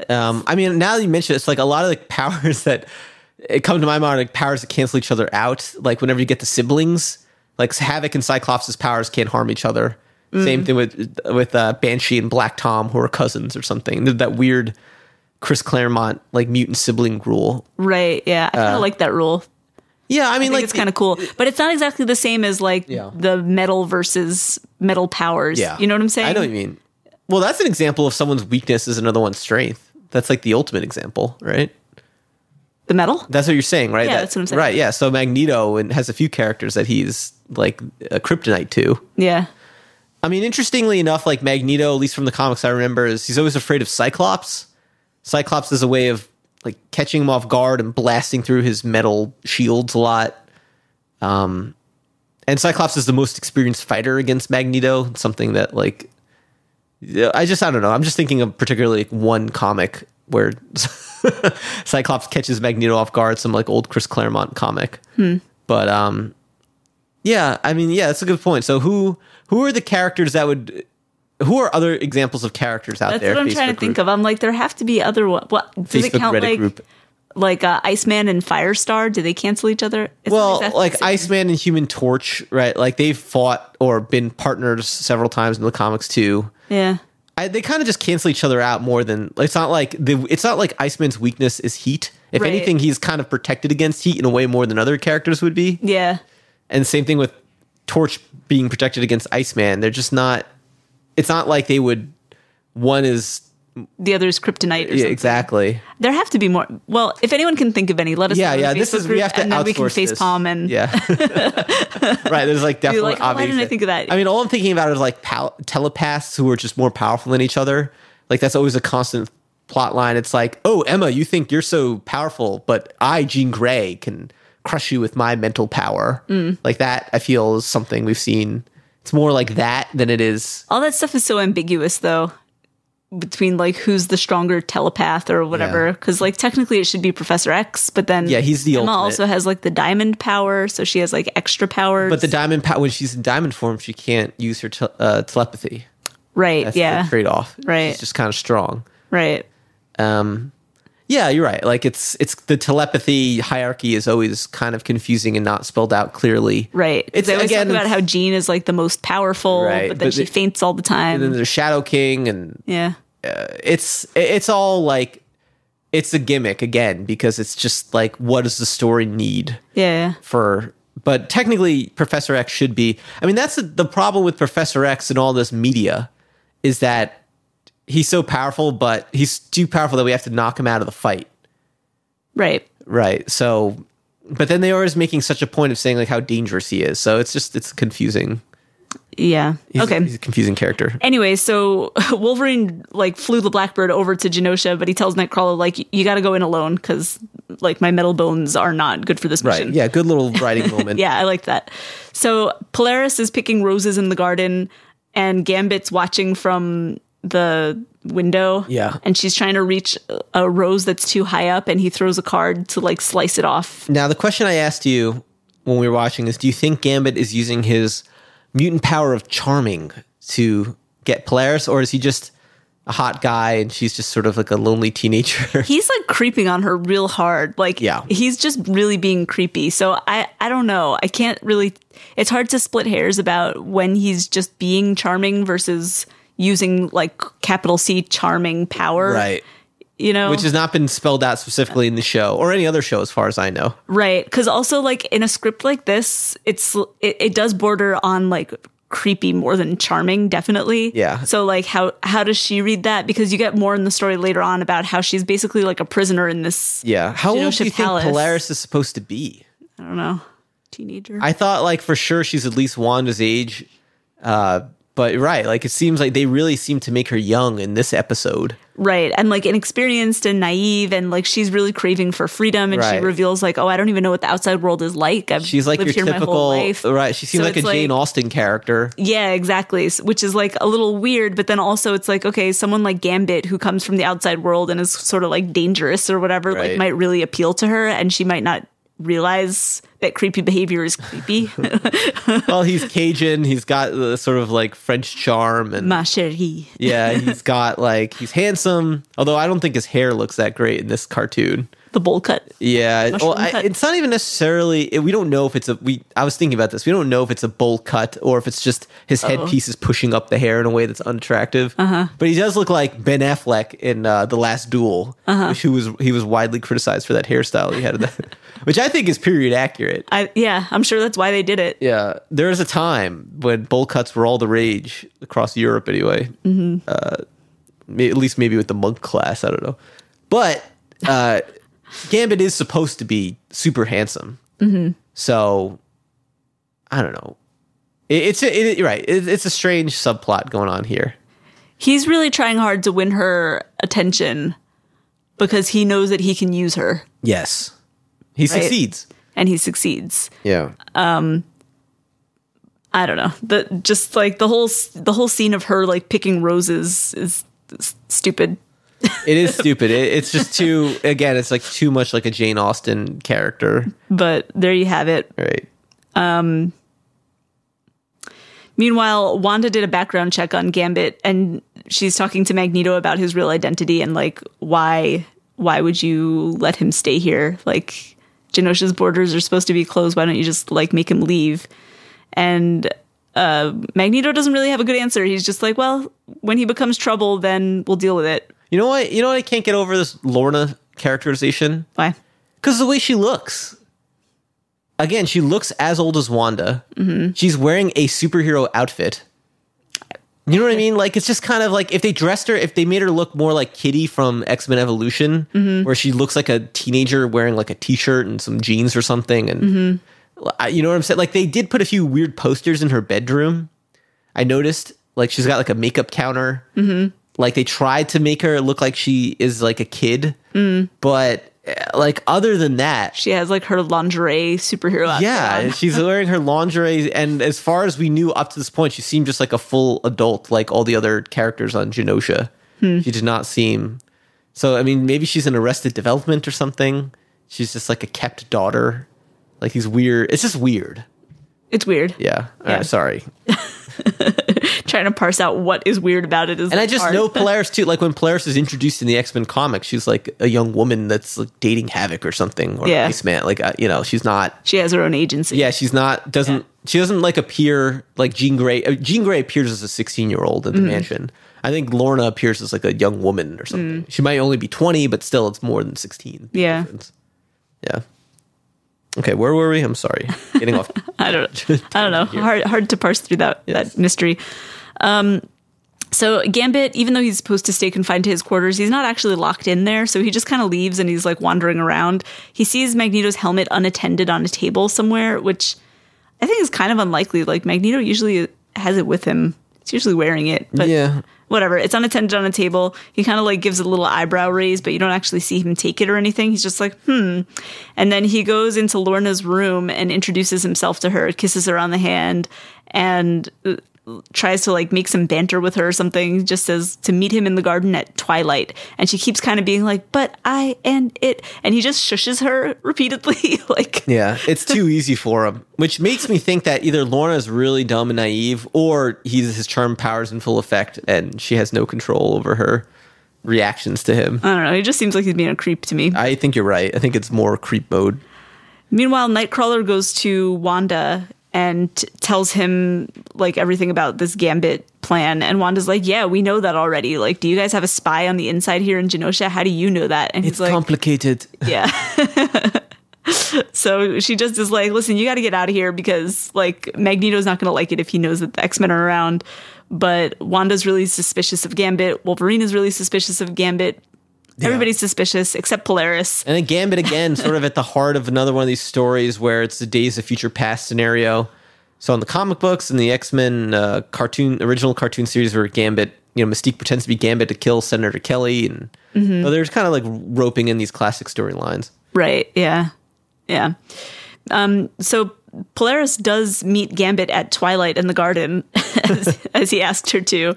Um, I mean, now that you mention it, it's like a lot of like powers that it come to my mind, like powers that cancel each other out. Like whenever you get the siblings, like Havoc and Cyclops' powers can't harm each other. Mm. Same thing with with uh, Banshee and Black Tom, who are cousins or something. That weird Chris Claremont like mutant sibling rule, right? Yeah, I kind of uh, like that rule. Yeah, I mean, I like it's kind of cool, but it's not exactly the same as like yeah. the metal versus metal powers. Yeah, you know what I'm saying? I know what you mean. Well, that's an example of someone's weakness is another one's strength. That's like the ultimate example, right? The metal. That's what you're saying, right? Yeah, that, that's what I'm saying. Right? Yeah. So Magneto and has a few characters that he's like a kryptonite to. Yeah. I mean, interestingly enough, like Magneto, at least from the comics I remember, is he's always afraid of Cyclops. Cyclops is a way of like catching him off guard and blasting through his metal shields a lot. Um, and Cyclops is the most experienced fighter against Magneto. Something that like, I just, I don't know. I'm just thinking of particularly like, one comic where Cyclops catches Magneto off guard. Some like old Chris Claremont comic. Hmm. But um, yeah, I mean, yeah, that's a good point. So who, who are the characters that would, Who are other examples of characters out That's there? That's what I'm Facebook trying to think group. of. I'm like, there have to be other ones. Well, does Facebook it count Reddit like, group. like uh, Iceman and Firestar? Do they cancel each other? It's well, exactly like Iceman and Human Torch, right? Like they've fought or been partners several times in the comics too. Yeah, I, they kind of just cancel each other out more than it's not like the, it's not like Iceman's weakness is heat. If right. anything, he's kind of protected against heat in a way more than other characters would be. Yeah, and the same thing with Torch being protected against Iceman. They're just not. It's not like they would, one is... The other is kryptonite or something. Yeah, exactly. There have to be more. Well, if anyone can think of any, let us know. Yeah, yeah, this is, we have to outsource this. And then we can facepalm and... Yeah. Right, there's like definitely like, oh, obvious... Why didn't I think of that? I mean, all I'm thinking about is like pow- telepaths who are just more powerful than each other. Like that's always a constant plot line. It's like, oh, Emma, you think you're so powerful, but I, Jean Grey, can crush you with my mental power. Mm. Like that, I feel, is something we've seen... It's more like that than it is. All that stuff is so ambiguous, though, between like who's the stronger telepath or whatever. Because yeah. like technically it should be Professor X, but then yeah, he's the Emma ultimate. Also has like the diamond power, so she has like extra powers. But the diamond power, when she's in diamond form, she can't use her te- uh, telepathy. Right. That's yeah. the trade off. Right. She's just kind of strong. Right. Um. Yeah, you're right. Like it's it's the telepathy hierarchy is always kind of confusing and not spelled out clearly. Right. It's they always again, talk about how Jean is like the most powerful, right, but then but she the, faints all the time. And then there's Shadow King, and yeah, uh, it's it's all like it's a gimmick again because it's just like what does the story need? Yeah. For but technically, Professor X should be. I mean, that's the, the problem with Professor X and all this media is that. He's so powerful, but he's too powerful that we have to knock him out of the fight. Right. Right. So, but then they are always making such a point of saying like how dangerous he is. So it's just, it's confusing. Yeah. He's, okay. He's a confusing character. Anyway, so Wolverine like flew the Blackbird over to Genosha, but he tells Nightcrawler like, you got to go in alone because like my metal bones are not good for this mission. Right. Yeah. Good little writing moment. Yeah. I like that. So Polaris is picking roses in the garden and Gambit's watching from... the window. Yeah. And she's trying to reach a rose that's too high up, and he throws a card to like slice it off. Now, the question I asked you when we were watching this, do you think Gambit is using his mutant power of charming to get Polaris, or is he just a hot guy and she's just sort of like a lonely teenager? He's like creeping on her real hard. Like, yeah. He's just really being creepy. So I, I don't know. I can't really, it's hard to split hairs about when he's just being charming versus using like capital C charming power. Right. You know, which has not been spelled out specifically in the show or any other show as far as I know. Right. Because also like in a script like this, it's it, it does border on like creepy more than charming, definitely. Yeah. So like how how does she read that? Because you get more in the story later on about how she's basically like a prisoner in this. Yeah. How old do you palace. think Polaris is supposed to be? I don't know. Teenager. I thought like for sure she's at least Wanda's age. Uh But right, like it seems like they really seem to make her young in this episode. Right. And like inexperienced and naive, and like she's really craving for freedom, and right. she reveals like, oh, I don't even know what the outside world is like. I've she's like lived your here typical, my whole life. Right. She seems so like a like, Jane Austen character. Yeah, exactly. Which is like a little weird, but then also it's like, okay, someone like Gambit who comes from the outside world and is sort of like dangerous or whatever, right. like might really appeal to her, and she might not realize that creepy behavior is creepy. Well, he's Cajun. He's got the sort of like French charm and ma chérie. Yeah, he's got like he's handsome. Although I don't think his hair looks that great in this cartoon. The bowl cut. Yeah, well, I, it's not even necessarily. It, we don't know if it's a. We I was thinking about this. We don't know if it's a bowl cut or if it's just his Uh-oh. headpiece is pushing up the hair in a way that's unattractive. Uh-huh. But he does look like Ben Affleck in uh, The Last Duel, uh-huh. which he was he was widely criticized for that hairstyle he had, that, which I think is period accurate. I, yeah, I'm sure that's why they did it. Yeah, there was a time when bowl cuts were all the rage across Europe, anyway. Mm-hmm. Uh, at least maybe with the monk class, I don't know, but. Uh, Gambit is supposed to be super handsome, mm-hmm. so I don't know. It, it's a, it, you're right. It, it's a strange subplot going on here. He's really trying hard to win her attention because he knows that he can use her. Yes, he right? succeeds, and he succeeds. Yeah. Um, I don't know. The just like the whole the whole scene of her like picking roses is, is stupid. It is stupid. It, it's just too, again, it's like too much like a Jane Austen character. But there you have it. Right. Um, meanwhile, Wanda did a background check on Gambit, and she's talking to Magneto about his real identity and like, why, why would you let him stay here? Like, Genosha's borders are supposed to be closed. Why don't you just like make him leave? And uh, Magneto doesn't really have a good answer. He's just like, well, when he becomes trouble, then we'll deal with it. You know what? You know what? I can't get over this Lorna characterization. Why? Because the way she looks. Again, she looks as old as Wanda. Mm-hmm. She's wearing a superhero outfit. You know what I mean? Like, it's just kind of like if they dressed her, if they made her look more like Kitty from X-Men Evolution, mm-hmm. where she looks like a teenager wearing like a t-shirt and some jeans or something. And mm-hmm. you know what I'm saying? Like, they did put a few weird posters in her bedroom. I noticed, like, she's got like a makeup counter. Mm-hmm. Like, they tried to make her look like she is, like, a kid. Mm. But, like, other than that... She has, like, her lingerie superhero outfit. Yeah, she's wearing her lingerie. And as far as we knew up to this point, she seemed just like a full adult, like all the other characters on Genosha. Hmm. She did not seem... So, I mean, maybe she's in Arrested Development or something. She's just, like, a kept daughter. Like, he's weird. It's just weird. It's weird. Yeah. All yeah. right, sorry. Trying to parse out what is weird about it is, and like I just hard. know Polaris too. Like when Polaris is introduced in the X-Men comics, she's like a young woman that's like dating Havoc or something, or yeah. Iceman. Like uh, you know, she's not. She has her own agency. Yeah, she's not. Doesn't yeah. she doesn't like appear like Jean Grey? Uh, Jean Grey appears as a sixteen-year-old in the mm. mansion. I think Lorna appears as like a young woman or something. Mm. She might only be twenty, but still, it's more than sixteen. Yeah, difference. yeah. Okay, where were we? I'm sorry, getting off. I don't. I don't know. Hard, hard to parse through that yes. that mystery. Um, so Gambit, even though he's supposed to stay confined to his quarters, he's not actually locked in there. So he just kind of leaves, and he's like wandering around. He sees Magneto's helmet unattended on a table somewhere, which I think is kind of unlikely. Like Magneto usually has it with him. He's usually wearing it, but yeah. whatever. It's unattended on a table. He kind of like gives a little eyebrow raise, but you don't actually see him take it or anything. He's just like, hmm. And then he goes into Lorna's room and introduces himself to her, kisses her on the hand, and tries to like make some banter with her or something, just says to meet him in the garden at twilight. And she keeps kind of being like, but I and it. And he just shushes her repeatedly. Like, yeah, it's too easy for him, which makes me think that either Lorna's really dumb and naive, or he's, his charm power's in full effect and she has no control over her reactions to him. I don't know. He just seems like he's being a creep to me. I think you're right. I think it's more creep mode. Meanwhile, Nightcrawler goes to Wanda and tells him like everything about this Gambit plan. And Wanda's like, yeah, we know that already. Like, do you guys have a spy on the inside here in Genosha? How do you know that? And he's it's like, complicated. Yeah. So she just is like, listen, you got to get out of here because like Magneto's not going to like it if he knows that the X-Men are around. But Wanda's really suspicious of Gambit. Wolverine is really suspicious of Gambit. Yeah. Everybody's suspicious except Polaris. And then Gambit again, sort of at the heart of another one of these stories where it's the Days of Future Past scenario. So in the comic books and the X-Men uh, cartoon, original cartoon series where Gambit, you know, Mystique pretends to be Gambit to kill Senator Kelly. And mm-hmm. so there's kind of like roping in these classic storylines. Right. Yeah. Yeah. Um, so Polaris does meet Gambit at twilight in the garden as, as he asked her to.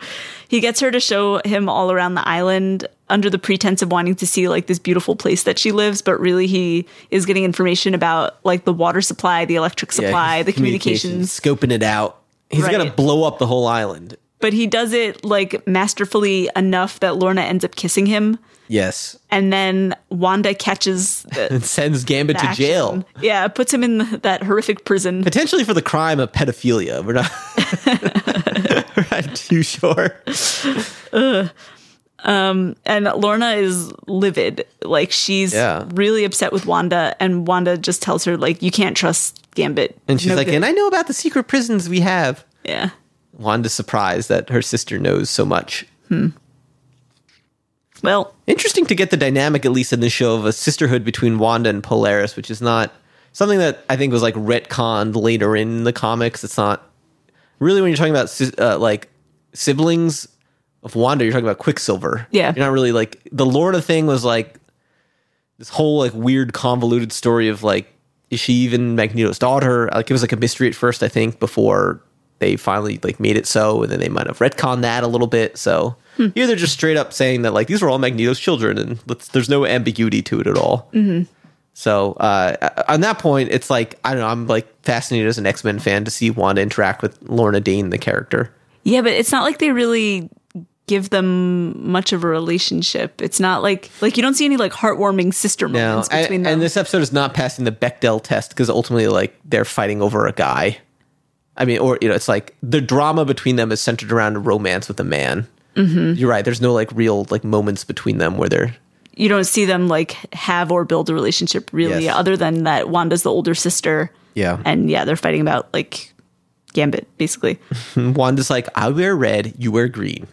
He gets her to show him all around the island under the pretense of wanting to see like this beautiful place that she lives, but really he is getting information about like the water supply, the electric supply, yeah, the communications. Scoping it out. He's right. Gonna blow up the whole island. But he does it like masterfully enough that Lorna ends up kissing him. Yes. And then Wanda catches the, and sends Gambit to action. Jail. Yeah, puts him in the, that horrific prison. Potentially for the crime of pedophilia. We're not, we're not too sure. Ugh. Um, and Lorna is livid. Like, she's yeah. really upset with Wanda. And Wanda just tells her, like, you can't trust Gambit. And she's no like, good. And I know about the secret prisons we have. Yeah. Wanda's surprised that her sister knows so much. Hmm. Well, interesting to get the dynamic, at least in the show, of a sisterhood between Wanda and Polaris, which is not something that I think was like retconned later in the comics. It's not really when you're talking about uh, like siblings of Wanda, you're talking about Quicksilver. Yeah. You're not really like the Lorna thing was like this whole like weird convoluted story of like, is she even Magneto's daughter? Like it was like a mystery at first, I think, before they finally like made it so, and then they might have retconned that a little bit. So hmm. here they're just straight up saying that like these were all Magneto's children, and let's, there's no ambiguity to it at all. Mm-hmm. So uh, on that point, it's like I don't know. I'm like fascinated as an X-Men fan to see Wanda interact with Lorna Dane, the character. Yeah, but it's not like they really give them much of a relationship. It's not like like you don't see any like heartwarming sister moments no, between I, them. And this episode is not passing the Bechdel test because ultimately like they're fighting over a guy. I mean, or, you know, it's like the drama between them is centered around a romance with a man. Mm-hmm. You're right. There's no like real like moments between them where they're. You don't see them like have or build a relationship really yes. other than that Wanda's the older sister. Yeah. And yeah, they're fighting about like Gambit, basically. Wanda's like, I wear red, you wear green.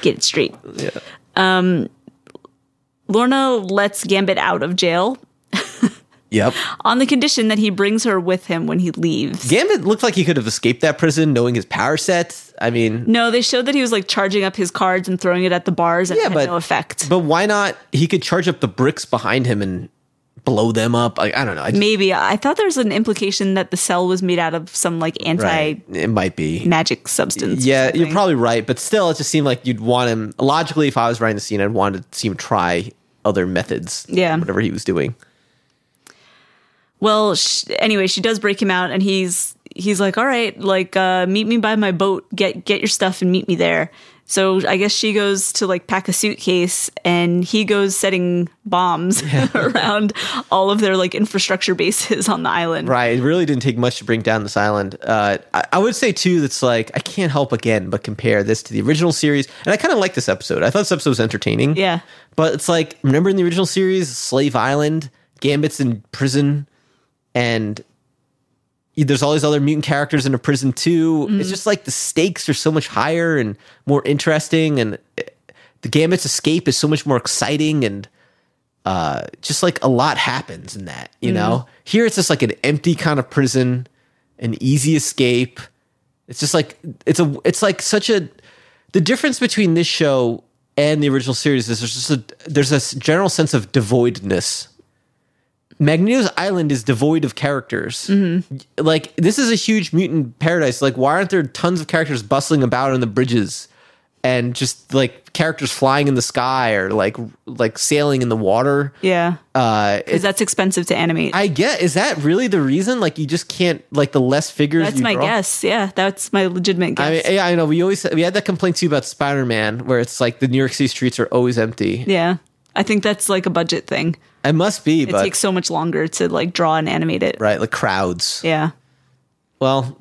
Get it straight. Yeah. Um, Lorna lets Gambit out of jail. Yep. On the condition that he brings her with him when he leaves. Gambit looked like he could have escaped that prison knowing his power set. I mean... No, they showed that he was like charging up his cards and throwing it at the bars and yeah, it had but, no effect. But why not? He could charge up the bricks behind him and blow them up. Like, I don't know. I just, Maybe. I thought there was an implication that the cell was made out of some like anti... Right. It might be. ...magic substance. Yeah, you're probably right. But still, it just seemed like you'd want him... Logically, if I was writing the scene, I'd want to see him try other methods. Yeah. Whatever he was doing. Well, she, anyway, she does break him out, and he's he's like, all right, like, uh, meet me by my boat, get get your stuff and meet me there. So I guess she goes to, like, pack a suitcase, and he goes setting bombs yeah. around all of their, like, infrastructure bases on the island. Right. It really didn't take much to bring down this island. Uh, I, I would say, too, that's like, I can't help again but compare this to the original series. And I kind of like this episode. I thought this episode was entertaining. Yeah. But it's like, remember in the original series, Slave Island, Gambit's in prison... And there's all these other mutant characters in a prison, too. Mm-hmm. It's just like the stakes are so much higher and more interesting. And the Gambit's escape is so much more exciting. And uh, just like a lot happens in that, you mm-hmm. know? Here it's just like an empty kind of prison, an easy escape. It's just like, it's a, it's like such a, the difference between this show and the original series is there's just a, there's a general sense of devoidness. Magneto's Island is devoid of characters. Mm-hmm. Like, this is a huge mutant paradise. Like, why aren't there tons of characters bustling about on the bridges and just, like, characters flying in the sky or, like, like sailing in the water? Yeah. Because uh, that's expensive to animate. I get. Is that really the reason? Like, you just can't, like, the less figures That's you my draw? guess. Yeah, that's my legitimate guess. I mean, yeah, I know. We always, we had that complaint, too, about Spider-Man, where it's, like, the New York City streets are always empty. Yeah. I think that's like a budget thing. It must be, it but... It takes so much longer to like draw and animate it. Right, like crowds. Yeah. Well,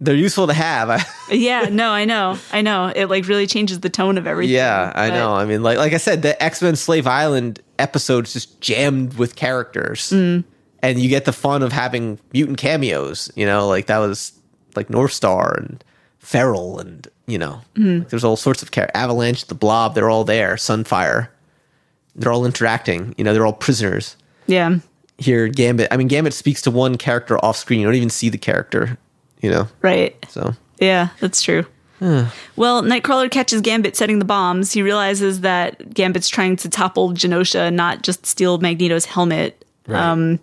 they're useful to have. yeah, no, I know. I know. It like really changes the tone of everything. Yeah, I but... know. I mean, like like I said, the X-Men Slave Island episode's just jammed with characters. Mm. And you get the fun of having mutant cameos, you know? Like that was like North Star and Feral and, you know, mm. like, there's all sorts of characters. Avalanche, the Blob, they're all there. Sunfire. They're all interacting. You know, they're all prisoners. Yeah. Here, Gambit. I mean, Gambit speaks to one character off screen. You don't even see the character, you know? Right. So. Yeah, that's true. Well, Nightcrawler catches Gambit setting the bombs. He realizes that Gambit's trying to topple Genosha and not just steal Magneto's helmet. Right. Um,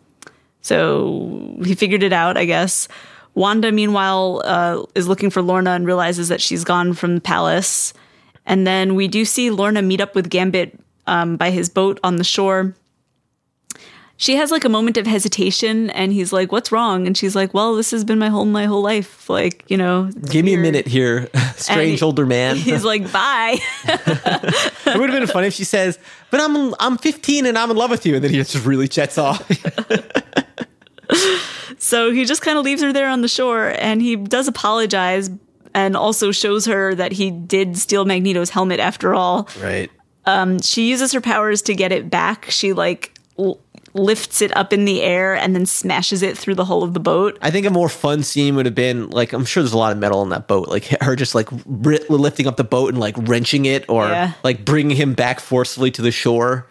so he figured it out, I guess. Wanda, meanwhile, uh, is looking for Lorna and realizes that she's gone from the palace. And then we do see Lorna meet up with Gambit Um, by his boat on the shore. She has like a moment of hesitation and he's like, what's wrong? And she's like, well, this has been my whole, my whole life. Like, you know, give weird. me a minute here. Strange and older man. He's like, bye. It would have been funny if she says, but I'm, I'm fifteen and I'm in love with you. And then he just really jets off. So he just kind of leaves her there on the shore and he does apologize and also shows her that he did steal Magneto's helmet after all. Right. Um, she uses her powers to get it back. She, like, l- lifts it up in the air and then smashes it through the hull of the boat. I think a more fun scene would have been, like, I'm sure there's a lot of metal in that boat. Like, her just, like, r- lifting up the boat and, like, wrenching it or, yeah. like, bringing him back forcefully to the shore.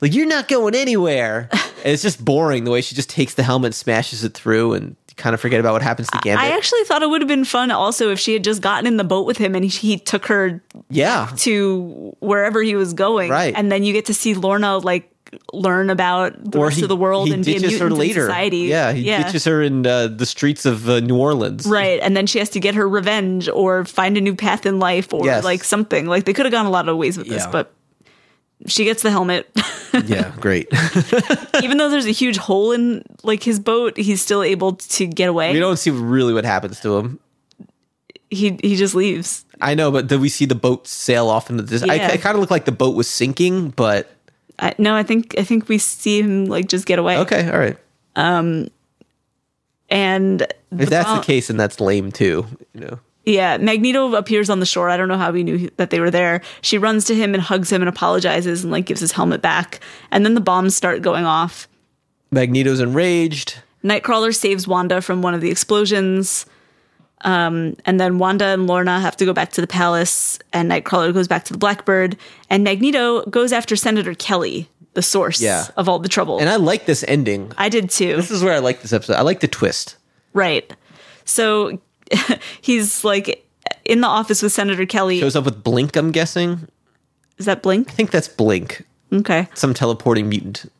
Like, you're not going anywhere. And it's just boring the way she just takes the helmet, smashes it through, and kind of forget about what happens to Gambit. I actually thought it would have been fun also if she had just gotten in the boat with him and he, he took her yeah. to wherever he was going. Right. And then you get to see Lorna like learn about the or rest he, of the world and be a mutant her later. in society. Yeah, he yeah. ditches her in uh, the streets of uh, New Orleans. Right, and then she has to get her revenge or find a new path in life or yes. like something. Like they could have gone a lot of ways with yeah. this, but she gets the helmet. Yeah, great. Even though there's a huge hole in like his boat, he's still able to get away. We don't see really what happens to him. He he just leaves. I know, but then we see the boat sail off into this. Yeah. I, I kind of look like the boat was sinking, but I, no, I think I think we see him like just get away. Okay, all right. Um, and if that's bomb- the case, then that's lame too. You know. Yeah, Magneto appears on the shore. I don't know how we knew that they were there. She runs to him and hugs him and apologizes and, like, gives his helmet back. And then the bombs start going off. Magneto's enraged. Nightcrawler saves Wanda from one of the explosions. Um, and then Wanda and Lorna have to go back to the palace, and Nightcrawler goes back to the Blackbird. And Magneto goes after Senator Kelly, the source yeah. of all the trouble. And I like this ending. I did, too. This is where I like this episode. I like the twist. Right. So... he's like in the office with Senator Kelly. Shows up with Blink, I'm guessing. Is that Blink? I think that's Blink. Okay. Some teleporting mutant.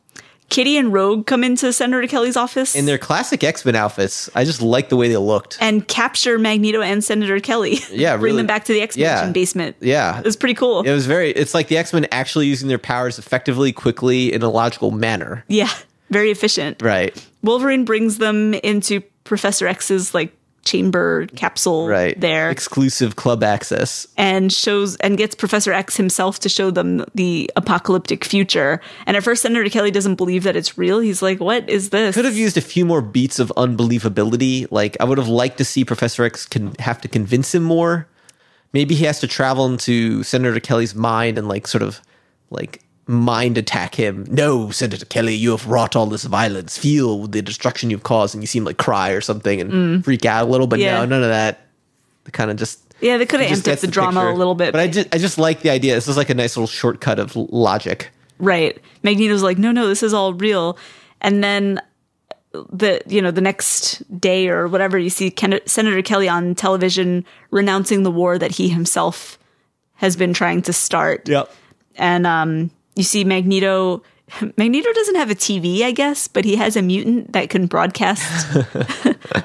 Kitty and Rogue come into Senator Kelly's office. In their classic X-Men outfits. I just like the way they looked. And capture Magneto and Senator Kelly. Yeah, really. Bring them back to the X-Mansion yeah. basement. Yeah. It was pretty cool. It was very, it's like the X-Men actually using their powers effectively, quickly, in a logical manner. Yeah. Very efficient. Right. Wolverine brings them into Professor X's, like, chamber capsule right. there. Exclusive club access. And shows and gets Professor X himself to show them the apocalyptic future. And at first Senator Kelly doesn't believe that it's real. He's like, what is this? Could have used a few more beats of unbelievability. Like I would have liked to see Professor X can have to convince him more. Maybe he has to travel into Senator Kelly's mind and like sort of like mind attack him. No, Senator Kelly, you have wrought all this violence. Feel the destruction you've caused, and you seem like cry or something and mm. freak out a little. But yeah. no, none of that. Kind of just yeah, they could have amped up the, the drama picture. a little bit. But I just I just like the idea. This is like a nice little shortcut of logic. Right. Magneto's like, no, no, this is all real. And then the you know the next day or whatever, you see Ken- Senator Kelly on television renouncing the war that he himself has been trying to start. Yep. And um. You see Magneto Magneto doesn't have a T V, I guess, but he has a mutant that can broadcast.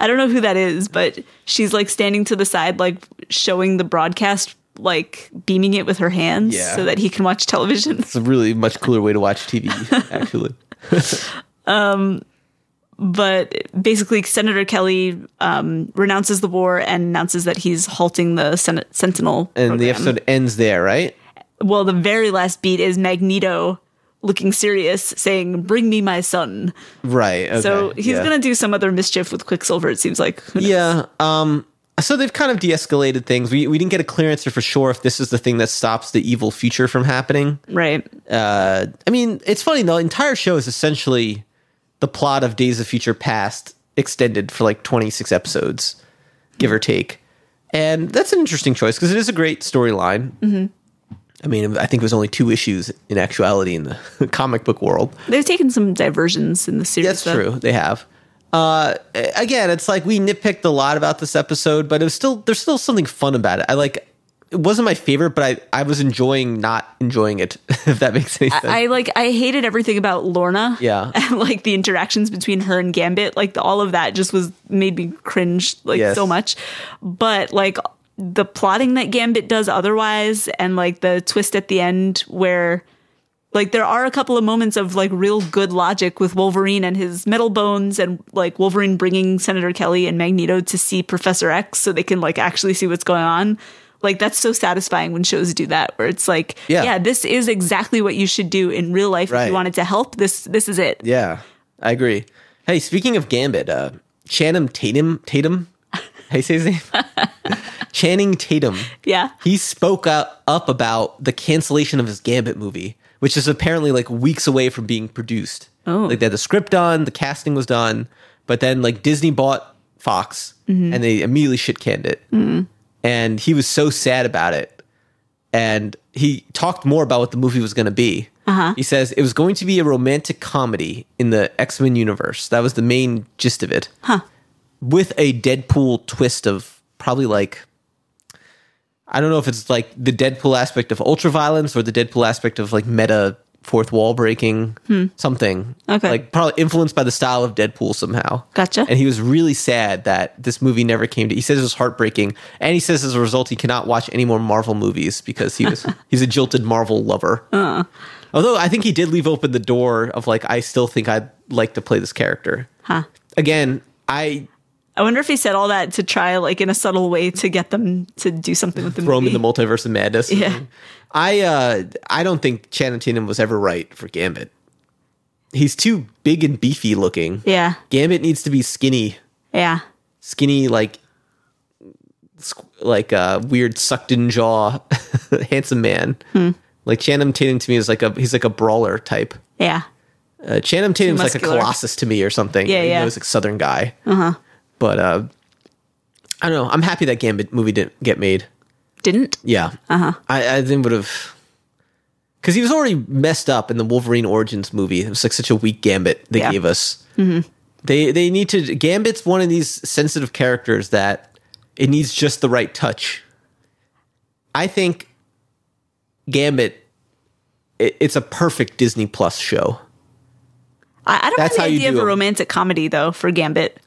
I don't know who that is, but she's like standing to the side, like showing the broadcast, like beaming it with her hands yeah. so that he can watch television. It's a really much cooler way to watch T V, actually. um, but basically, Senator Kelly um, renounces the war and announces that he's halting the Sen- Sentinel And program. The episode ends there, right? Well, the very last beat is Magneto looking serious, saying, "Bring me my son." Right. Okay. So he's yeah. going to do some other mischief with Quicksilver, it seems like. Yeah. Um, so they've kind of de-escalated things. We we didn't get a clear answer for sure if this is the thing that stops the evil future from happening. Right. Uh, I mean, it's funny, the entire show is essentially the plot of Days of Future Past extended for like twenty-six episodes, give or take. And that's an interesting choice because it is a great storyline. Mm-hmm. I mean, I think it was only two issues in actuality in the comic book world. They've taken some diversions in the series. That's though. True. They have. Uh, again, it's like we nitpicked a lot about this episode, but it was still there's still something fun about it. I like it wasn't my favorite, but I, I was enjoying not enjoying it, if that makes any sense. I, I like I hated everything about Lorna. Yeah. And like the interactions between her and Gambit, like the, all of that just was made me cringe like yes. so much. But like the plotting that Gambit does otherwise, and like the twist at the end where like there are a couple of moments of like real good logic with Wolverine and his metal bones, and like Wolverine bringing Senator Kelly and Magneto to see Professor X so they can like actually see what's going on. Like that's so satisfying when shows do that, where it's like, yeah, yeah this is exactly what you should do in real life. Right. If you wanted to help, this, this is it. Yeah, I agree. Hey, speaking of Gambit, uh, Channing Tatum, Tatum, how you say his name? Channing Tatum. Yeah. He spoke up, up about the cancellation of his Gambit movie, which is apparently like weeks away from being produced. Oh. Like they had the script done, the casting was done, but then like Disney bought Fox mm-hmm. and they immediately shit canned it. Mm-hmm. And he was so sad about it. And he talked more about what the movie was going to be. Uh-huh. He says it was going to be a romantic comedy in the X-Men universe. That was the main gist of it. Huh. With a Deadpool twist of probably like, I don't know if it's like the Deadpool aspect of ultraviolence or the Deadpool aspect of like meta fourth wall breaking hmm. something. Okay. Like probably influenced by the style of Deadpool somehow. Gotcha. And he was really sad that this movie never came to, he says it was heartbreaking. And he says as a result, he cannot watch any more Marvel movies because he was, he's a jilted Marvel lover. Uh. Although I think he did leave open the door of like, I still think I'd like to play this character. Huh. Again, I... I wonder if he said all that to try, like, in a subtle way to get them to do something with the Throw movie. Throw him in the multiverse of madness. Yeah. I uh, I don't think Channing Tatum was ever right for Gambit. He's too big and beefy looking. Yeah. Gambit needs to be skinny. Yeah. Skinny, like, like a weird sucked-in jaw, handsome man. Hmm. Like, Channing Tatum to me is like a, he's like a brawler type. Yeah. Uh, Channing Tatum's like a colossus to me or something. Yeah, he yeah. He knows, like, southern guy. Uh-huh. But uh, I don't know. I'm happy that Gambit movie didn't get made. Didn't? Yeah. Uh-huh. I, I then would have... Because he was already messed up in the Wolverine Origins movie. It was like such a weak Gambit they yeah. gave us. Mm-hmm. They they need to... Gambit's one of these sensitive characters that it needs just the right touch. I think Gambit, it, it's a perfect Disney Plus show. I, I don't That's have the idea of a romantic comedy, though, for Gambit.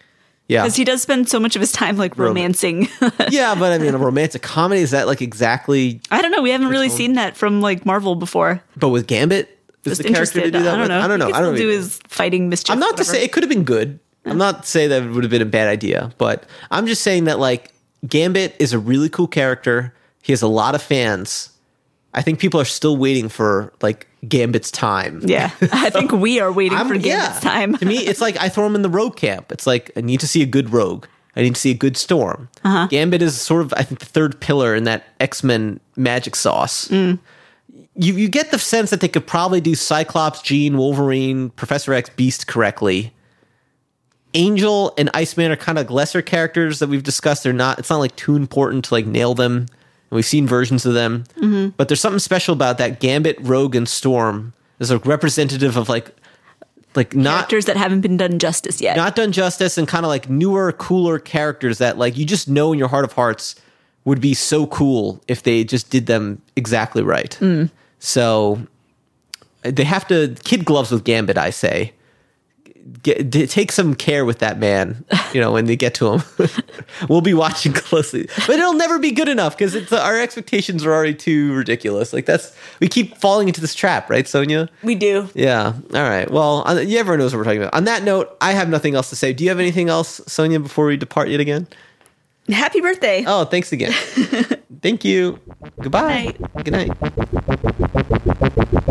Yeah, because he does spend so much of his time like romancing. Yeah, but I mean, a romantic comedy, is that like exactly? I don't know. We haven't really own? seen that from like Marvel before. But with Gambit, is Just the interested. character to do that? I don't know. With? I don't know. He I don't do his fighting mischief. I'm not whatever. to say it could have been good. Yeah. I'm not to say that it would have been a bad idea, but I'm just saying that like Gambit is a really cool character. He has a lot of fans. I think people are still waiting for like Gambit's time. Yeah. So, I think we are waiting I'm, for Gambit's yeah. time. To me, it's like I throw him in the Rogue camp. It's like I need to see a good Rogue. I need to see a good Storm. Uh-huh. Gambit is sort of, I think, the third pillar in that X-Men magic sauce. Mm. You you get the sense that they could probably do Cyclops, Jean, Wolverine, Professor X, Beast correctly. Angel and Iceman are kind of lesser characters that we've discussed. They're not, it's not like too important to like nail them. We've seen versions of them, mm-hmm. but there's something special about that Gambit, Rogue, and Storm is a representative of like, like not characters that haven't been done justice yet, not done justice, and kind of like newer, cooler characters that like you just know in your heart of hearts would be so cool if they just did them exactly right. Mm. So They have to kid gloves with Gambit, I say. Get, take some care with that man, you know, when they get to him. We'll be watching closely, but it'll never be good enough because it's our expectations are already too ridiculous. Like that's we keep falling into this trap, right, Sonia? We do. Yeah. All right. Well, on, yeah, everyone knows what we're talking about. On that note, I have nothing else to say. Do you have anything else, Sonia, before we depart yet again? Happy birthday! Oh, thanks again. Thank you. Goodbye. Good night. Good night.